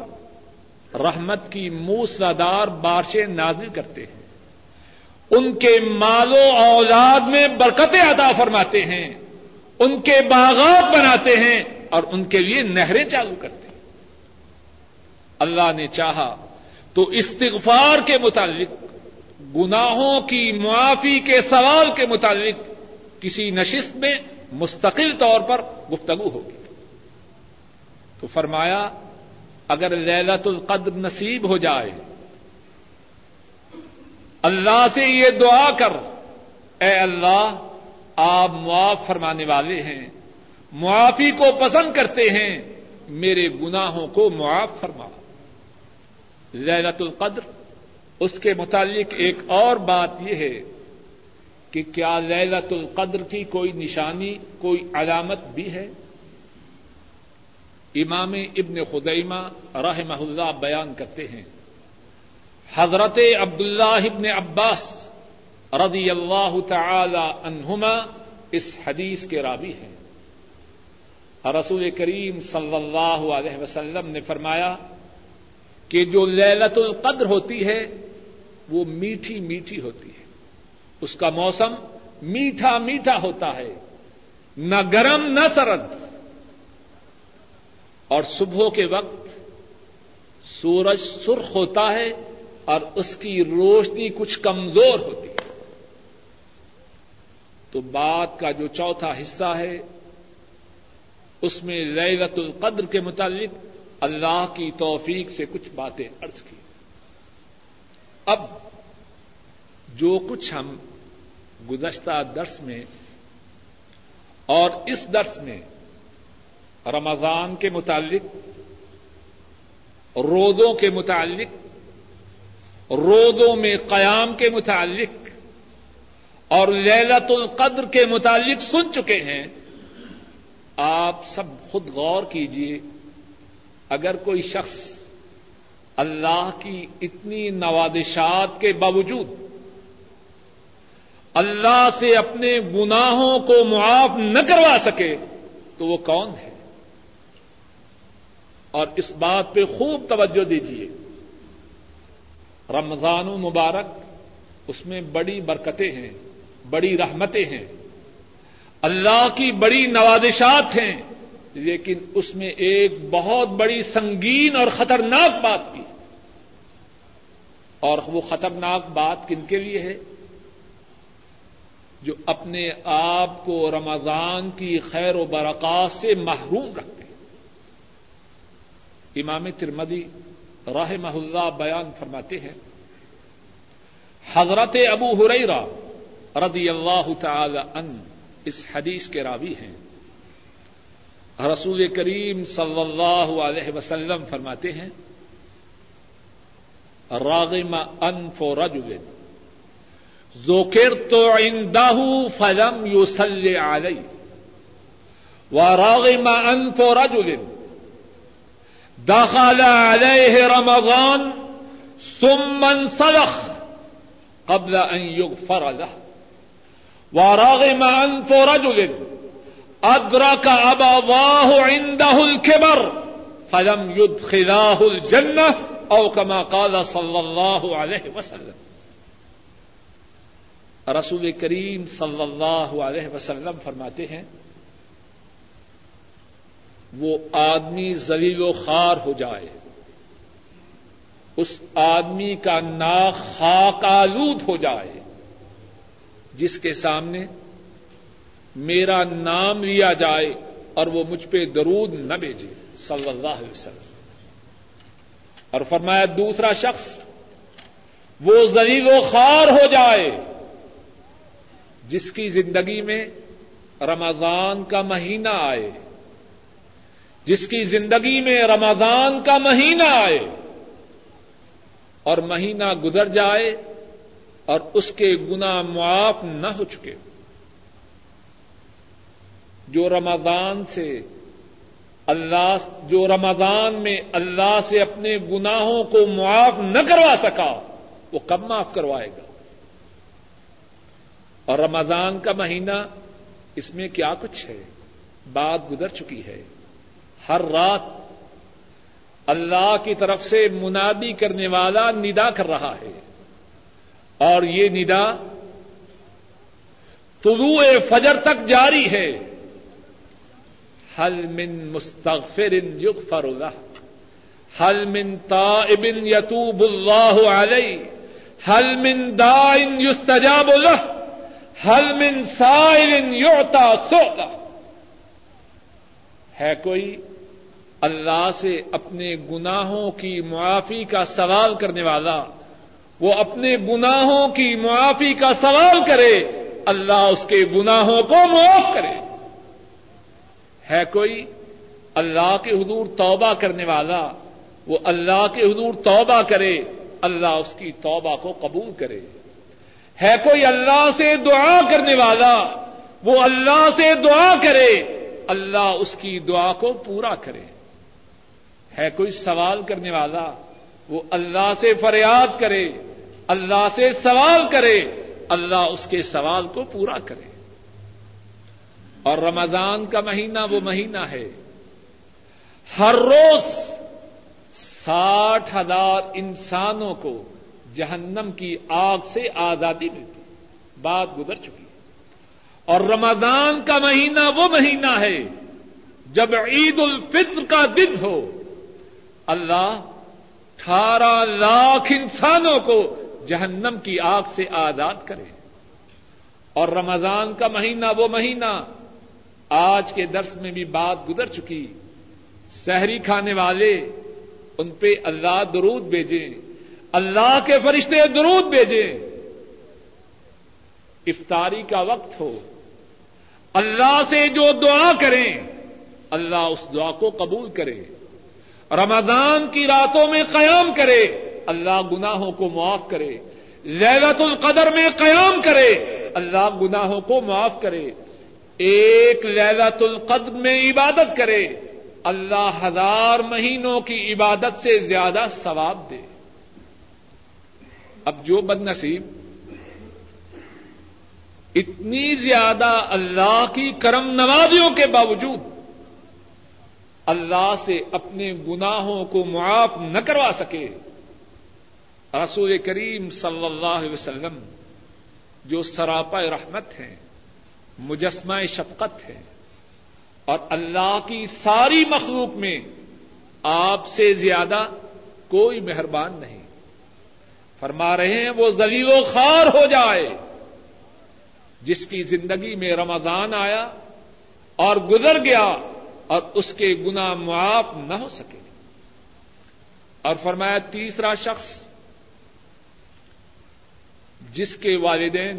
رحمت کی موسلادار بارشیں نازل کرتے ہیں، ان کے مال و اولاد میں برکتیں عطا فرماتے ہیں، ان کے باغات بناتے ہیں اور ان کے لیے نہریں چالو کرتے ہیں. اللہ نے چاہا تو استغفار کے متعلق، گناہوں کی معافی کے سوال کے متعلق کسی نشست میں مستقل طور پر گفتگو ہوگی. تو فرمایا اگر لیلۃ القدر نصیب ہو جائے اللہ سے یہ دعا کر اے اللہ آپ معاف فرمانے والے ہیں، معافی کو پسند کرتے ہیں، میرے گناہوں کو معاف فرما. لیلۃ القدر اس کے متعلق ایک اور بات یہ ہے کہ کیا لیلۃ القدر کی کوئی نشانی، کوئی علامت بھی ہے؟ امام ابن خزیمہ رحمہ اللہ بیان کرتے ہیں حضرت عبداللہ ابن عباس رضی اللہ تعالی عنہما اس حدیث کے راوی ہیں. رسول کریم صلی اللہ علیہ وسلم نے فرمایا کہ جو لیلۃ القدر ہوتی ہے وہ میٹھی میٹھی ہوتی ہے، اس کا موسم میٹھا میٹھا ہوتا ہے، نہ گرم نہ سرد. اور صبح کے وقت سورج سرخ ہوتا ہے اور اس کی روشنی کچھ کمزور ہوتی ہے. تو بات کا جو چوتھا حصہ ہے اس میں لیلۃ القدر کے متعلق اللہ کی توفیق سے کچھ باتیں عرض کی. اب جو کچھ ہم گزشتہ درس میں اور اس درس میں رمضان کے متعلق، روزوں کے متعلق، روزوں میں قیام کے متعلق اور لیلۃ القدر کے متعلق سن چکے ہیں، آپ سب خود غور کیجیے. اگر کوئی شخص اللہ کی اتنی نوازشات کے باوجود اللہ سے اپنے گناہوں کو معاف نہ کروا سکے تو وہ کون ہے؟ اور اس بات پہ خوب توجہ دیجیے. رمضان المبارک، اس میں بڑی برکتیں ہیں، بڑی رحمتیں ہیں، اللہ کی بڑی نوازشات ہیں، لیکن اس میں ایک بہت بڑی سنگین اور خطرناک بات کی. اور وہ خطرناک بات کن کے لیے ہے؟ جو اپنے آپ کو رمضان کی خیر و برکات سے محروم رکھتے ہیں. امام ترمذی رحمہ اللہ بیان فرماتے ہیں حضرت ابو ہریرہ رضی اللہ تعالی عنہ اس حدیث کے راوی ہیں. رسول کریم صلی اللہ علیہ وسلم فرماتے ہیں راغم انف رجل ذکرت عنده فلم يصل علی وراغم انف رجل دخل علیہ رمضان ثم انسلخ قبل ان یغفر له وراغم انف رجل ادرک ابواه عنده الكبر فلم يدخلاه الجنة او كما قال صلی اللہ علیہ وسلم. رسول کریم صلی اللہ علیہ وسلم فرماتے ہیں وہ آدمی ذلیل و خوار ہو جائے، اس آدمی کا ناک خاک آلود ہو جائے جس کے سامنے میرا نام لیا جائے اور وہ مجھ پہ درود نہ بھیجے صلی اللہ علیہ وسلم. اور فرمایا دوسرا شخص وہ ذلیل و خوار ہو جائے جس کی زندگی میں رمضان کا مہینہ آئے, جس کی زندگی میں رمضان کا مہینہ آئے اور مہینہ گزر جائے اور اس کے گناہ معاف نہ ہو چکے. جو رمضان میں اللہ سے اپنے گناہوں کو معاف نہ کروا سکا وہ کب معاف کروائے گا؟ اور رمضان کا مہینہ اس میں کیا کچھ ہے, بات گزر چکی ہے. ہر رات اللہ کی طرف سے منادی کرنے والا ندا کر رہا ہے اور یہ ندا طلوع فجر تک جاری ہے. حل من مستغفر یغفر لہ, حل من تائب یتوب اللہ علیہ, حل من داع یستجاب لہ, حل من سائل یعطی سؤلہ. ہے کوئی اللہ سے اپنے گناہوں کی معافی کا سوال کرنے والا؟ وہ اپنے گناہوں کی معافی کا سوال کرے, اللہ اس کے گناہوں کو معاف کرے. ہے کوئی اللہ کے حضور توبہ کرنے والا؟ وہ اللہ کے حضور توبہ کرے, اللہ اس کی توبہ کو قبول کرے. ہے کوئی اللہ سے دعا کرنے والا؟ وہ اللہ سے دعا کرے, اللہ اس کی دعا کو پورا کرے. ہے کوئی سوال کرنے والا؟ وہ اللہ سے فریاد کرے, اللہ سے سوال کرے, اللہ اس کے سوال کو پورا کرے. اور رمضان کا مہینہ وہ مہینہ ہے ہر روز 60,000 انسانوں کو جہنم کی آگ سے آزادی ملتی, بات گزر چکی. اور رمضان کا مہینہ وہ مہینہ ہے جب عید الفطر کا دن ہو اللہ 18 لاکھ انسانوں کو جہنم کی آگ سے آزاد کرے. اور رمضان کا مہینہ وہ مہینہ, آج کے درس میں بھی بات گزر چکی, سحری کھانے والے ان پہ اللہ درود بھیجیں, اللہ کے فرشتے درود بھیجیں. افطاری کا وقت ہو اللہ سے جو دعا کریں اللہ اس دعا کو قبول کرے. رمضان کی راتوں میں قیام کرے اللہ گناہوں کو معاف کرے. لیلۃ القدر میں قیام کرے اللہ گناہوں کو معاف کرے. ایک لیلۃ القدر میں عبادت کرے اللہ 1000 مہینوں کی عبادت سے زیادہ ثواب دے. اب جو بد نصیب اتنی زیادہ اللہ کی کرم نوازیوں کے باوجود اللہ سے اپنے گناہوں کو معاف نہ کروا سکے, رسول کریم صلی اللہ علیہ وسلم جو سراپا رحمت ہیں, مجسمہ شفقت ہیں, اور اللہ کی ساری مخلوق میں آپ سے زیادہ کوئی مہربان نہیں, فرما رہے ہیں وہ ذلیل و خوار ہو جائے جس کی زندگی میں رمضان آیا اور گزر گیا اور اس کے گناہ معاف نہ ہو سکے. اور فرمایا تیسرا شخص جس کے والدین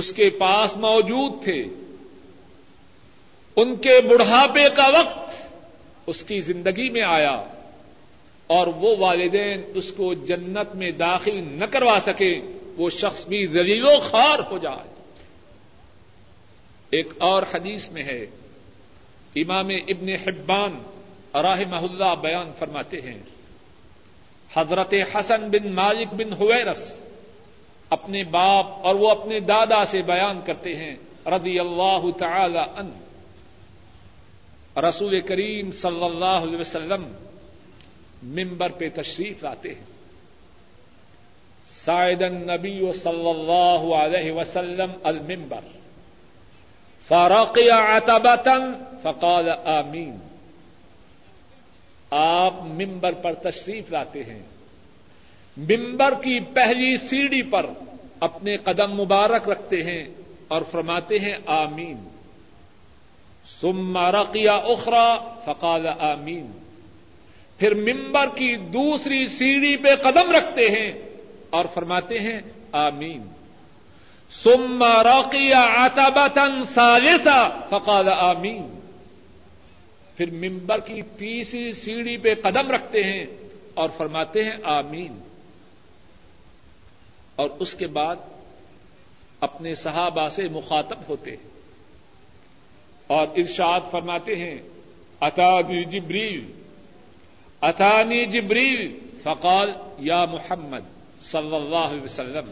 اس کے پاس موجود تھے, ان کے بڑھاپے کا وقت اس کی زندگی میں آیا اور وہ والدین اس کو جنت میں داخل نہ کروا سکے, وہ شخص بھی ذلیل و خوار ہو جائے. ایک اور حدیث میں ہے, امام ابن حبان رحمہ اللہ بیان فرماتے ہیں, حضرت حسن بن مالک بن حویرث اپنے باپ اور وہ اپنے دادا سے بیان کرتے ہیں رضی اللہ تعالی عنہ, رسول کریم صلی اللہ علیہ وسلم منبر پہ تشریف لاتے ہیں. صعد النبی صلی اللہ علیہ وسلم المنبر فرقع عتبۃ فقال آمین. آپ منبر پر تشریف لاتے ہیں ممبر کی پہلی سیڑھی پر اپنے قدم مبارک رکھتے ہیں اور فرماتے ہیں آمین. ثم رقیا اخرى فقال آمین. پھر ممبر کی دوسری سیڑھی پہ قدم رکھتے ہیں اور فرماتے ہیں آمین. ثم رقیا عتبة ثالثة فقال آمین. پھر ممبر کی تیسری سیڑھی پہ قدم رکھتے ہیں اور فرماتے ہیں آمین. اور اس کے بعد اپنے صحابہ سے مخاطب ہوتے ہیں اور ارشاد فرماتے ہیں اتانی جبریل فقال یا محمد صلی اللہ علیہ وسلم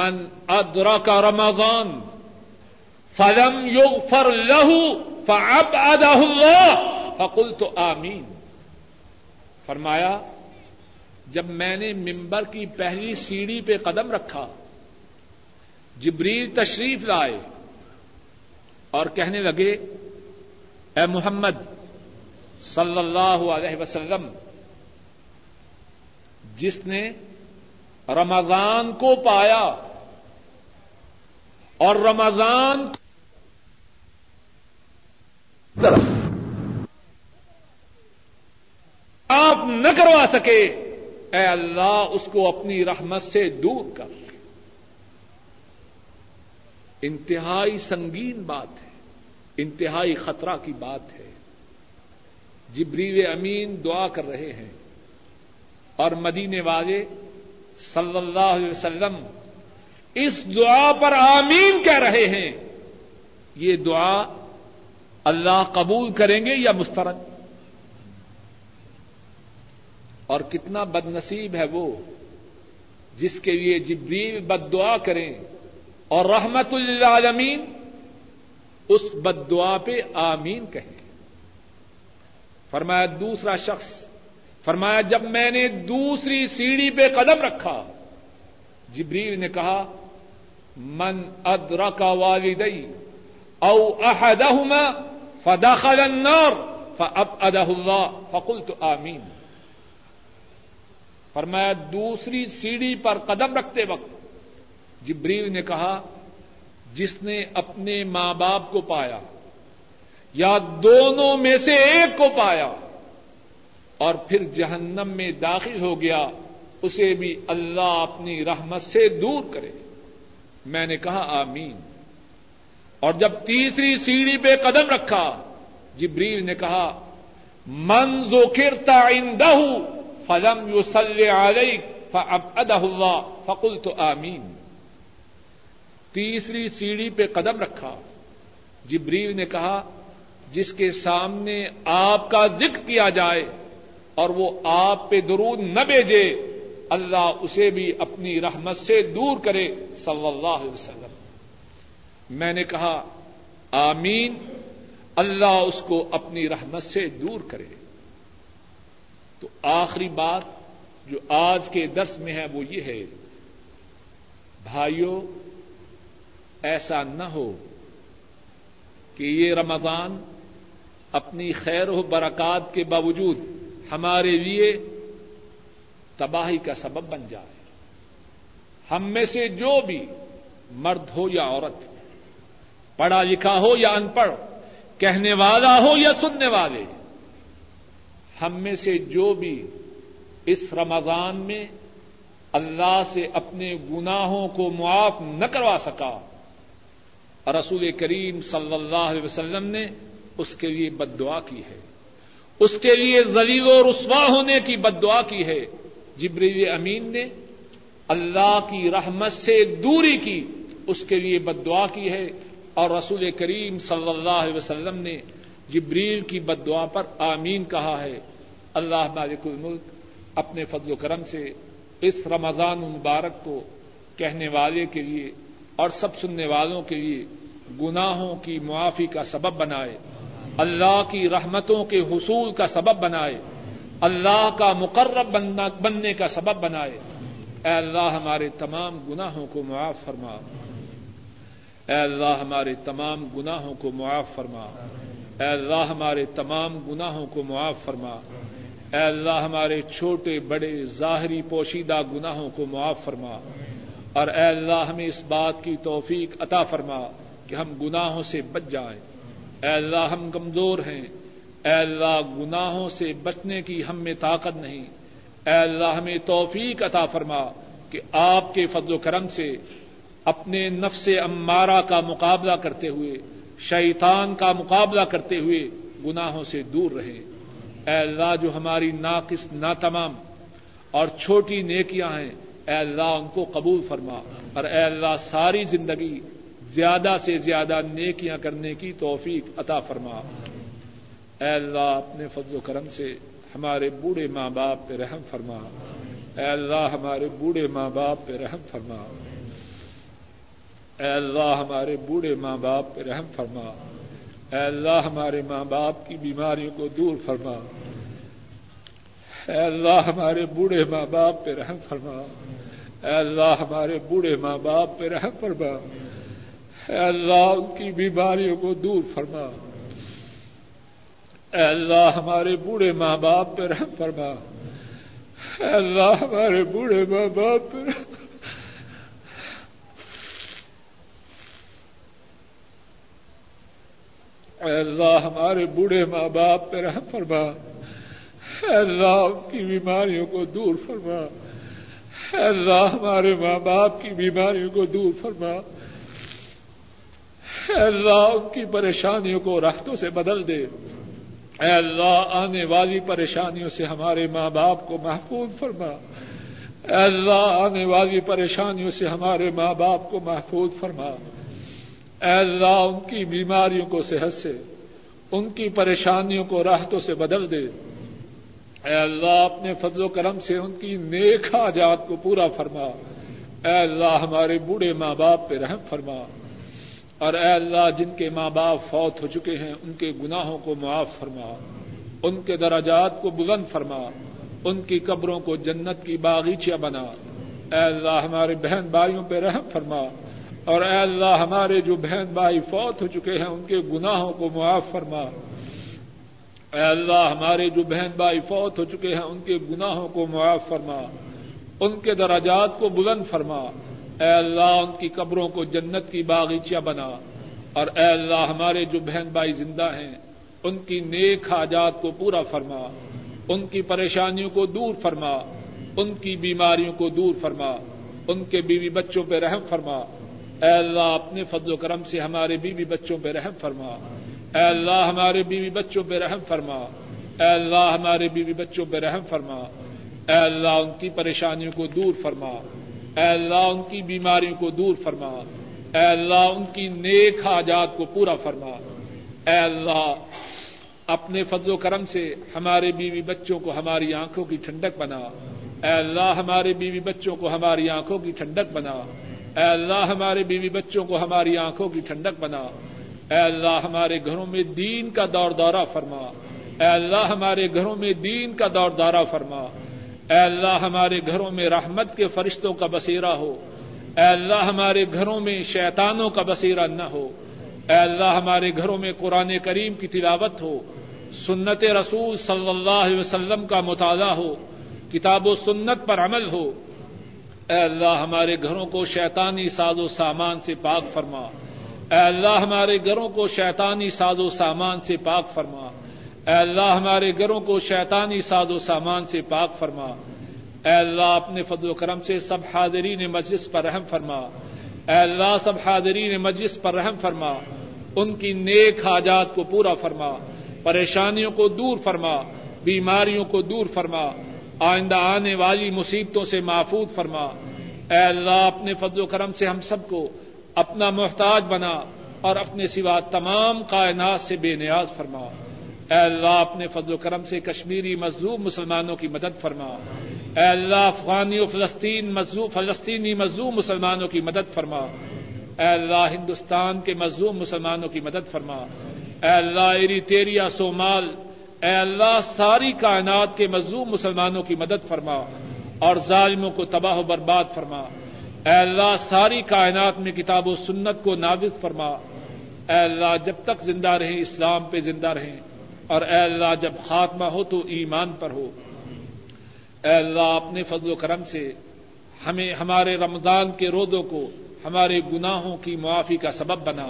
من ادرک رمضان فلم یغفر له فابعده اللہ فقلت آمین. فرمایا جب میں نے منبر کی پہلی سیڑھی پہ قدم رکھا جبریل تشریف لائے اور کہنے لگے اے محمد صلی اللہ علیہ وسلم جس نے رمضان کو پایا اور رمضان آپ نہ کروا سکے اے اللہ اس کو اپنی رحمت سے دور کر. انتہائی سنگین بات ہے, انتہائی خطرہ کی بات ہے. جبریل امین دعا کر رہے ہیں اور مدینے والے صلی اللہ علیہ وسلم اس دعا پر آمین کہہ رہے ہیں. یہ دعا اللہ قبول کریں گے یا مسترد؟ اور کتنا بد نصیب ہے وہ جس کے لیے جبریل بد دعا کریں اور رحمت للعالمین اس بد دعا پہ آمین کہیں. فرمایا دوسرا شخص, فرمایا جب میں نے دوسری سیڑھی پہ قدم رکھا جبریل نے کہا من ادرک والدی او احدہما فدخل النار فابعدہ اللہ فقلت آمین. فرمایا دوسری سیڑھی پر قدم رکھتے وقت جبریل نے کہا جس نے اپنے ماں باپ کو پایا یا دونوں میں سے ایک کو پایا اور پھر جہنم میں داخل ہو گیا اسے بھی اللہ اپنی رحمت سے دور کرے. میں نے کہا آمین. اور جب تیسری سیڑھی پہ قدم رکھا جبریل نے کہا من ذکرت عنده فلم یصلی علیک فابعدہ اللہ فقلت آمین. تیسری سیڑھی پہ قدم رکھا جبریل نے کہا جس کے سامنے آپ کا ذکر کیا جائے اور وہ آپ پہ درود نہ بھیجے اللہ اسے بھی اپنی رحمت سے دور کرے صلی اللہ علیہ وسلم. میں نے کہا آمین اللہ اس کو اپنی رحمت سے دور کرے. تو آخری بات جو آج کے درس میں ہے وہ یہ ہے بھائیو, ایسا نہ ہو کہ یہ رمضان اپنی خیر و برکات کے باوجود ہمارے لیے تباہی کا سبب بن جائے. ہم میں سے جو بھی مرد ہو یا عورت, پڑھا لکھا ہو یا ان پڑھ, کہنے والا ہو یا سننے والے, ہم میں سے جو بھی اس رمضان میں اللہ سے اپنے گناہوں کو معاف نہ کروا سکا رسول کریم صلی اللہ علیہ وسلم نے اس کے لیے بد دعا کی ہے, اس کے لیے ذلیل و رسوا ہونے کی بد دعا کی ہے. جبریل امین نے اللہ کی رحمت سے دوری کی, اس کے لیے بد دعا کی ہے, اور رسول کریم صلی اللہ علیہ وسلم نے جبریل کی بد دعا پر آمین کہا ہے. اللہ مالک الملک اپنے فضل و کرم سے اس رمضان المبارک کو کہنے والے کے لیے اور سب سننے والوں کے لیے گناہوں کی معافی کا سبب بنائے, اللہ کی رحمتوں کے حصول کا سبب بنائے, اللہ کا مقرب بننے کا سبب بنائے. اے اللہ ہمارے تمام گناہوں کو معاف فرما, اے اللہ ہمارے تمام گناہوں کو معاف فرما, اے اللہ ہمارے تمام گناہوں کو معاف فرما. اے اللہ ہمارے چھوٹے بڑے ظاہری پوشیدہ گناہوں کو معاف فرما، اور اے اللہ ہمیں اس بات کی توفیق عطا فرما کہ ہم گناہوں سے بچ جائیں۔ اے اللہ ہم کمزور ہیں، اے اللہ گناہوں سے بچنے کی ہم میں طاقت نہیں، اے اللہ ہمیں توفیق عطا فرما کہ آپ کے فضل و کرم سے اپنے نفس امارہ کا مقابلہ کرتے ہوئے، شیطان کا مقابلہ کرتے ہوئے گناہوں سے دور رہیں۔ اے اللہ جو ہماری ناقص ناتمام اور چھوٹی نیکیاں ہیں، اے اللہ ان کو قبول فرما، اور اے اللہ ساری زندگی زیادہ سے زیادہ نیکیاں کرنے کی توفیق عطا فرما۔ اے اللہ اپنے فضل و کرم سے ہمارے بوڑھے ماں باپ پہ رحم فرما، اے اللہ ہمارے بوڑھے ماں باپ پہ رحم فرما، اے اللہ ہمارے بوڑھے ماں باپ پہ رحم فرما، اے اللہ ہمارے ماں باپ کی بیماریوں کو دور فرما، اے اللہ ہمارے بوڑھے ماں باپ پہ رحم فرما، اے اللہ ہمارے بوڑھے ماں باپ پہ رحم فرما، اے اللہ ان کی بیماریوں کو دور فرما، اے اللہ ہمارے بوڑھے ماں باپ پہ رحم فرما، اے اللہ ہمارے بوڑھے ماں باپ پہ رحم، اے اللہ ہمارے بوڑھے ماں باپ پہ رحم فرما، اے اللہ ان کی بیماریوں کو دور فرما، اے اللہ ہمارے ماں باپ کی بیماریوں کو دور فرما، اے اللہ ان کی پریشانیوں کو راحتوں سے بدل دے، اے اللہ آنے والی پریشانیوں سے ہمارے ماں باپ کو محفوظ فرما، اے اللہ آنے والی پریشانیوں سے ہمارے ماں باپ کو محفوظ فرما، اے اللہ ان کی بیماریوں کو صحت سے، ان کی پریشانیوں کو راحتوں سے بدل دے، اے اللہ اپنے فضل و کرم سے ان کی نیک حاجات کو پورا فرما، اے اللہ ہمارے بوڑھے ماں باپ پہ رحم فرما، اور اے اللہ جن کے ماں باپ فوت ہو چکے ہیں ان کے گناہوں کو معاف فرما، ان کے درجات کو بلند فرما، ان کی قبروں کو جنت کی باغیچہ بنا، اے اللہ ہمارے بہن بھائیوں پہ رحم فرما، اور اے اللہ ہمارے جو بہن بھائی فوت ہو چکے ہیں ان کے گناہوں کو معاف فرما، اے اللہ ہمارے جو بہن بھائی فوت ہو چکے ہیں ان کے گناہوں کو معاف فرما، ان کے درجات کو بلند فرما، اے اللہ ان کی قبروں کو جنت کی باغیچہ بنا، اور اے اللہ ہمارے جو بہن بھائی زندہ ہیں ان کی نیک حاجات کو پورا فرما، ان کی پریشانیوں کو دور فرما، ان کی بیماریوں کو دور فرما، ان کے بیوی بچوں پہ رحم فرما، اے اللہ اپنے فضل و کرم سے ہمارے بیوی بچوں پہ رحم فرما، اے اللہ ہمارے بیوی بچوں پہ رحم فرما، اے اللہ ہمارے بیوی بچوں پہ رحم فرما، اے اللہ ان کی پریشانیوں کو دور فرما، اے اللہ ان کی بیماریوں کو دور فرما، اے اللہ ان کی نیک حاجات کو پورا فرما، اے اللہ اپنے فضل و کرم سے ہمارے بیوی بچوں کو ہماری آنکھوں کی ٹھنڈک بنا، اے اللہ ہمارے بیوی بچوں کو ہماری آنکھوں کی ٹھنڈک بنا، اے اللہ ہمارے بیوی بچوں کو ہماری آنکھوں کی ٹھنڈک بنا، اے اللہ ہمارے گھروں میں دین کا دور دورہ فرما، اے اللہ ہمارے گھروں میں دین کا دور دورہ فرما، اے اللہ ہمارے گھروں میں رحمت کے فرشتوں کا بسیرا ہو، اے اللہ ہمارے گھروں میں شیطانوں کا بسیرا نہ ہو، اے اللہ ہمارے گھروں میں قرآن کریم کی تلاوت ہو، سنت رسول صلی اللہ علیہ وسلم کا مطالعہ ہو، کتاب و سنت پر عمل ہو، اے اللہ ہمارے گھروں کو شیطانی ساز و سامان سے پاک فرما، اے اللہ ہمارے گھروں کو شیطانی ساز و سامان سے پاک فرما، اے اللہ ہمارے گھروں کو شیطانی ساز و سامان سے پاک فرما، اے اللہ اپنے فضل و کرم سے سب حاضرین مجلس پر رحم فرما، اے اللہ سب حاضرین مجلس پر رحم فرما، ان کی نیک حاجات کو پورا فرما، پریشانیوں کو دور فرما، بیماریوں کو دور فرما، آئندہ آنے والی مصیبتوں سے محفوظ فرما، اے اللہ اپنے فضل و کرم سے ہم سب کو اپنا محتاج بنا اور اپنے سوا تمام کائنات سے بے نیاز فرما، اے اللہ اپنے فضل و کرم سے کشمیری مظلوم مسلمانوں کی مدد فرما، اے اللہ افغانی و فلسطینی مظلوم مسلمانوں کی مدد فرما، اے اللہ ہندوستان کے مظلوم مسلمانوں کی مدد فرما، اے اللہ ایریٹیریا صومال، اے اللہ ساری کائنات کے مظلوم مسلمانوں کی مدد فرما اور ظالموں کو تباہ و برباد فرما، اے اللہ ساری کائنات میں کتاب و سنت کو نافذ فرما، اے اللہ جب تک زندہ رہیں اسلام پہ زندہ رہیں اور اے اللہ جب خاتمہ ہو تو ایمان پر ہو۔ اے اللہ اپنے فضل و کرم سے ہمیں ہمارے رمضان کے روزوں کو ہمارے گناہوں کی معافی کا سبب بنا۔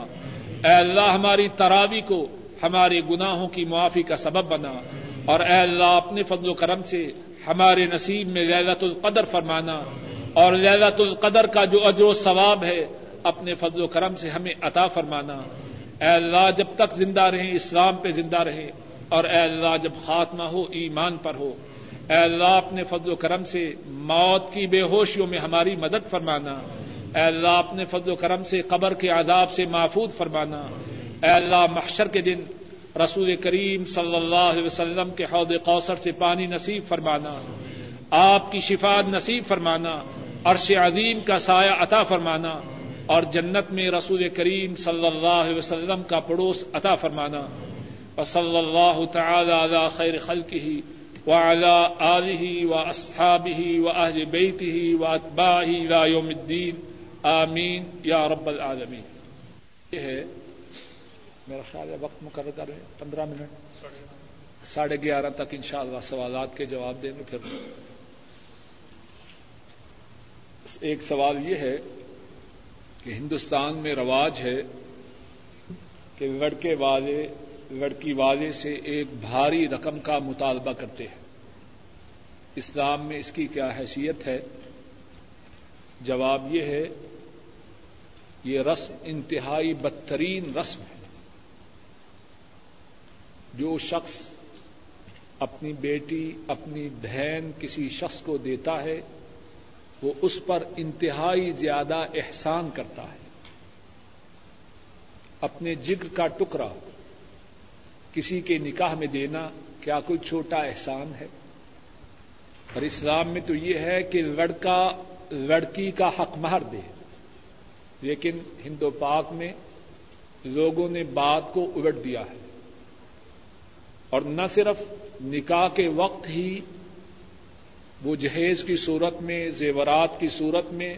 اے اللہ ہماری تراوی کو ہمارے گناہوں کی معافی کا سبب بنا، اور اے اللہ اپنے فضل و کرم سے ہمارے نصیب میں لیلۃ القدر فرمانا، اور لیلۃ القدر کا جو اجر و ثواب ہے اپنے فضل و کرم سے ہمیں عطا فرمانا۔ اے اللہ جب تک زندہ رہیں اسلام پہ زندہ رہیں، اور اے اللہ جب خاتمہ ہو ایمان پر ہو۔ اے اللہ اپنے فضل و کرم سے موت کی بے ہوشیوں میں ہماری مدد فرمانا۔ اے اللہ اپنے فضل و کرم سے قبر کے عذاب سے محفوظ فرمانا۔ اے اللہ محشر کے دن رسول کریم صلی اللہ علیہ وسلم کے حوض کوثر سے پانی نصیب فرمانا، آپ کی شفاعت نصیب فرمانا، عرش عظیم کا سایہ عطا فرمانا، اور جنت میں رسول کریم صلی اللہ علیہ وسلم کا پڑوس عطا فرمانا۔ وصلی اللہ تعالی علی خیر خلقہ وعلی آلہ واصحابہ واہل بیتہ واتباعہ الی یوم الدین، آمین یا رب العالمین۔ یہ ہے میرا خیال ہے وقت مقرر کر رہے ہیں 15 منٹ، 11:30 تک انشاءاللہ سوالات کے جواب دیں گے۔ پھر ایک سوال یہ ہے کہ ہندوستان میں رواج ہے کہ لڑکے والے لڑکی والے سے ایک بھاری رقم کا مطالبہ کرتے ہیں، اسلام میں اس کی کیا حیثیت ہے؟ جواب یہ ہے یہ رسم انتہائی بدترین رسم ہے۔ جو شخص اپنی بیٹی اپنی بہن کسی شخص کو دیتا ہے وہ اس پر انتہائی زیادہ احسان کرتا ہے، اپنے جگر کا ٹکڑا کسی کے نکاح میں دینا کیا کوئی چھوٹا احسان ہے؟ اور اسلام میں تو یہ ہے کہ لڑکا لڑکی کا حق مہر دے، لیکن ہند و پاک میں لوگوں نے بات کو الٹ دیا ہے، اور نہ صرف نکاح کے وقت ہی وہ جہیز کی صورت میں، زیورات کی صورت میں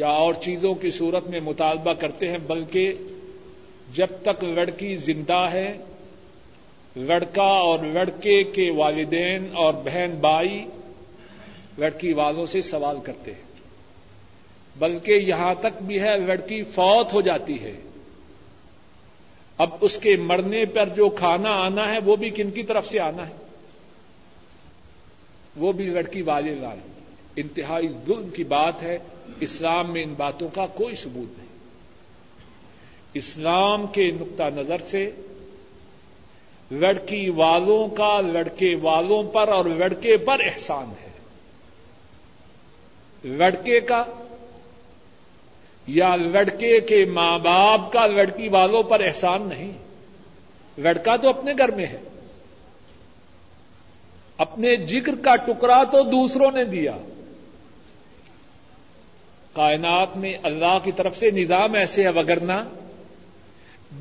یا اور چیزوں کی صورت میں مطالبہ کرتے ہیں، بلکہ جب تک لڑکی زندہ ہے لڑکا اور لڑکے کے والدین اور بہن بھائی لڑکی والوں سے سوال کرتے ہیں، بلکہ یہاں تک بھی ہے لڑکی فوت ہو جاتی ہے، اب اس کے مرنے پر جو کھانا آنا ہے وہ بھی کن کی طرف سے آنا ہے، وہ بھی لڑکی والے لائیں۔ انتہائی ظلم کی بات ہے، اسلام میں ان باتوں کا کوئی ثبوت نہیں۔ اسلام کے نقطہ نظر سے لڑکی والوں کا لڑکے والوں پر اور لڑکے پر احسان ہے، لڑکے کا یا لڑکے کے ماں باپ کا لڑکی والوں پر احسان نہیں۔ لڑکا تو اپنے گھر میں ہے، اپنے جگر کا ٹکڑا تو دوسروں نے دیا۔ کائنات میں اللہ کی طرف سے نظام ایسے ہے، وگرنہ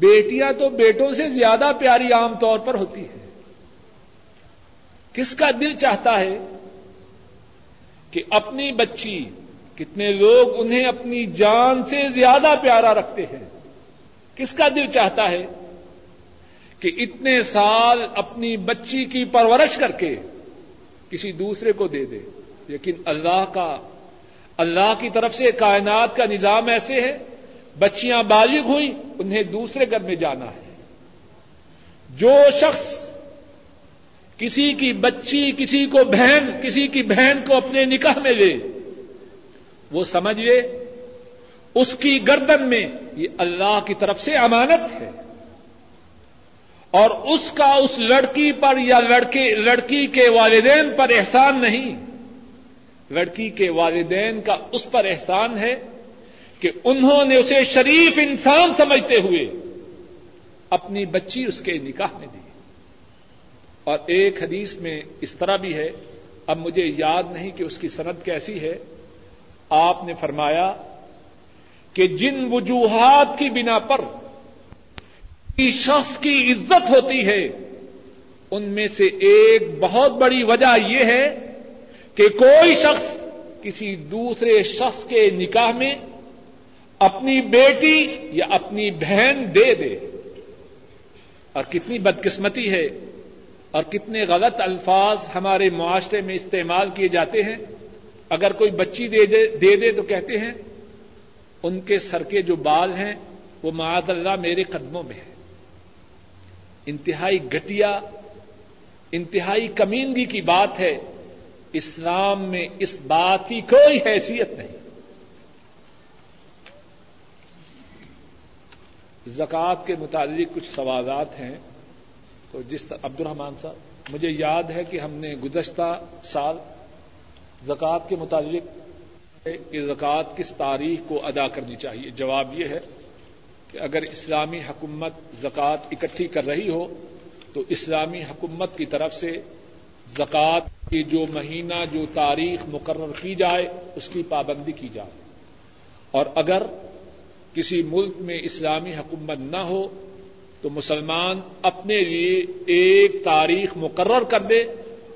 بیٹیاں تو بیٹوں سے زیادہ پیاری عام طور پر ہوتی ہیں۔ کس کا دل چاہتا ہے کہ اپنی بچی، کتنے لوگ انہیں اپنی جان سے زیادہ پیارا رکھتے ہیں، کس کا دل چاہتا ہے کہ اتنے سال اپنی بچی کی پرورش کر کے کسی دوسرے کو دے دے؟ لیکن اللہ کی طرف سے کائنات کا نظام ایسے ہے، بچیاں بالغ ہوئیں انہیں دوسرے گھر میں جانا ہے۔ جو شخص کسی کی بچی کسی کی بہن کو اپنے نکاح میں لے، وہ سمجھ لے اس کی گردن میں یہ اللہ کی طرف سے امانت ہے، اور اس کا اس لڑکی پر یا لڑکی کے والدین پر احسان نہیں، لڑکی کے والدین کا اس پر احسان ہے کہ انہوں نے اسے شریف انسان سمجھتے ہوئے اپنی بچی اس کے نکاح میں دی۔ اور ایک حدیث میں اس طرح بھی ہے، اب مجھے یاد نہیں کہ اس کی سند کیسی ہے، آپ نے فرمایا کہ جن وجوہات کی بنا پر شخص کی عزت ہوتی ہے ان میں سے ایک بہت بڑی وجہ یہ ہے کہ کوئی شخص کسی دوسرے شخص کے نکاح میں اپنی بیٹی یا اپنی بہن دے دے۔ اور کتنی بدقسمتی ہے اور کتنے غلط الفاظ ہمارے معاشرے میں استعمال کیے جاتے ہیں. اگر کوئی بچی دے دے تو کہتے ہیں ان کے سر کے جو بال ہیں وہ معاذ اللہ میرے قدموں میں ہے. انتہائی گھٹیا انتہائی کمینگی کی بات ہے. اسلام میں اس بات کی کوئی حیثیت نہیں. زکوٰۃ کے متعلق کچھ سوالات ہیں تو جس طرح عبد الرحمان صاحب مجھے یاد ہے کہ ہم نے گزشتہ سال زکوٰۃ کے متعلق کہ زکوٰۃ کس تاریخ کو ادا کرنی چاہیے. جواب یہ ہے کہ اگر اسلامی حکومت زکوٰۃ اکٹھی کر رہی ہو تو اسلامی حکومت کی طرف سے زکوٰۃ کی جو مہینہ جو تاریخ مقرر کی جائے اس کی پابندی کی جائے. اور اگر کسی ملک میں اسلامی حکومت نہ ہو تو مسلمان اپنے لیے ایک تاریخ مقرر کر دے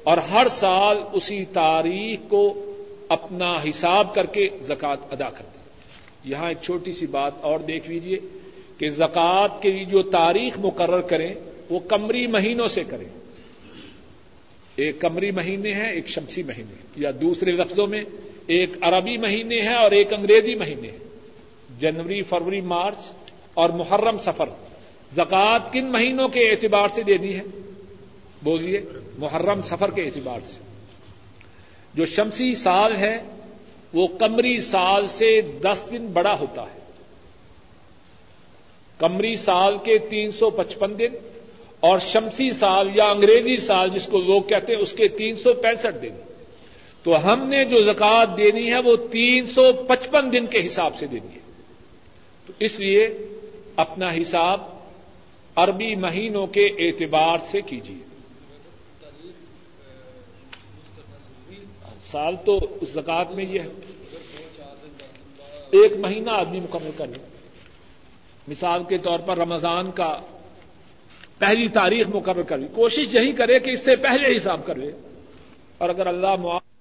اور ہر سال اسی تاریخ کو اپنا حساب کر کے زکوٰۃ ادا کر دے. یہاں ایک چھوٹی سی بات اور دیکھ لیجئے کہ زکوٰۃ کے لیے جو تاریخ مقرر کریں وہ قمری مہینوں سے کریں. ایک قمری مہینے ہیں ایک شمسی مہینے ہیں, یا دوسرے لفظوں میں ایک عربی مہینے ہیں اور ایک انگریزی مہینے ہیں. جنوری فروری مارچ اور محرم سفر. زکوٰۃ کن مہینوں کے اعتبار سے دینی ہے؟ بولیے. محرم سفر کے اعتبار سے. جو شمسی سال ہے وہ قمری سال سے 10 دن بڑا ہوتا ہے. قمری سال کے 355 دن اور شمسی سال یا انگریزی سال جس کو لوگ کہتے ہیں اس کے 365 دن. تو ہم نے جو زکوٰۃ دینی ہے وہ 355 دن کے حساب سے دینی ہے. تو اس لیے اپنا حساب عربی مہینوں کے اعتبار سے کیجیے. سال تو اس زکوٰۃ میں یہ ہے ایک مہینہ آدمی مکمل کر لے. مثال کے طور پر رمضان کا پہلی تاریخ مقرر کر لے. کوشش یہی کرے کہ اس سے پہلے حساب کر لے. اور اگر اللہ معاف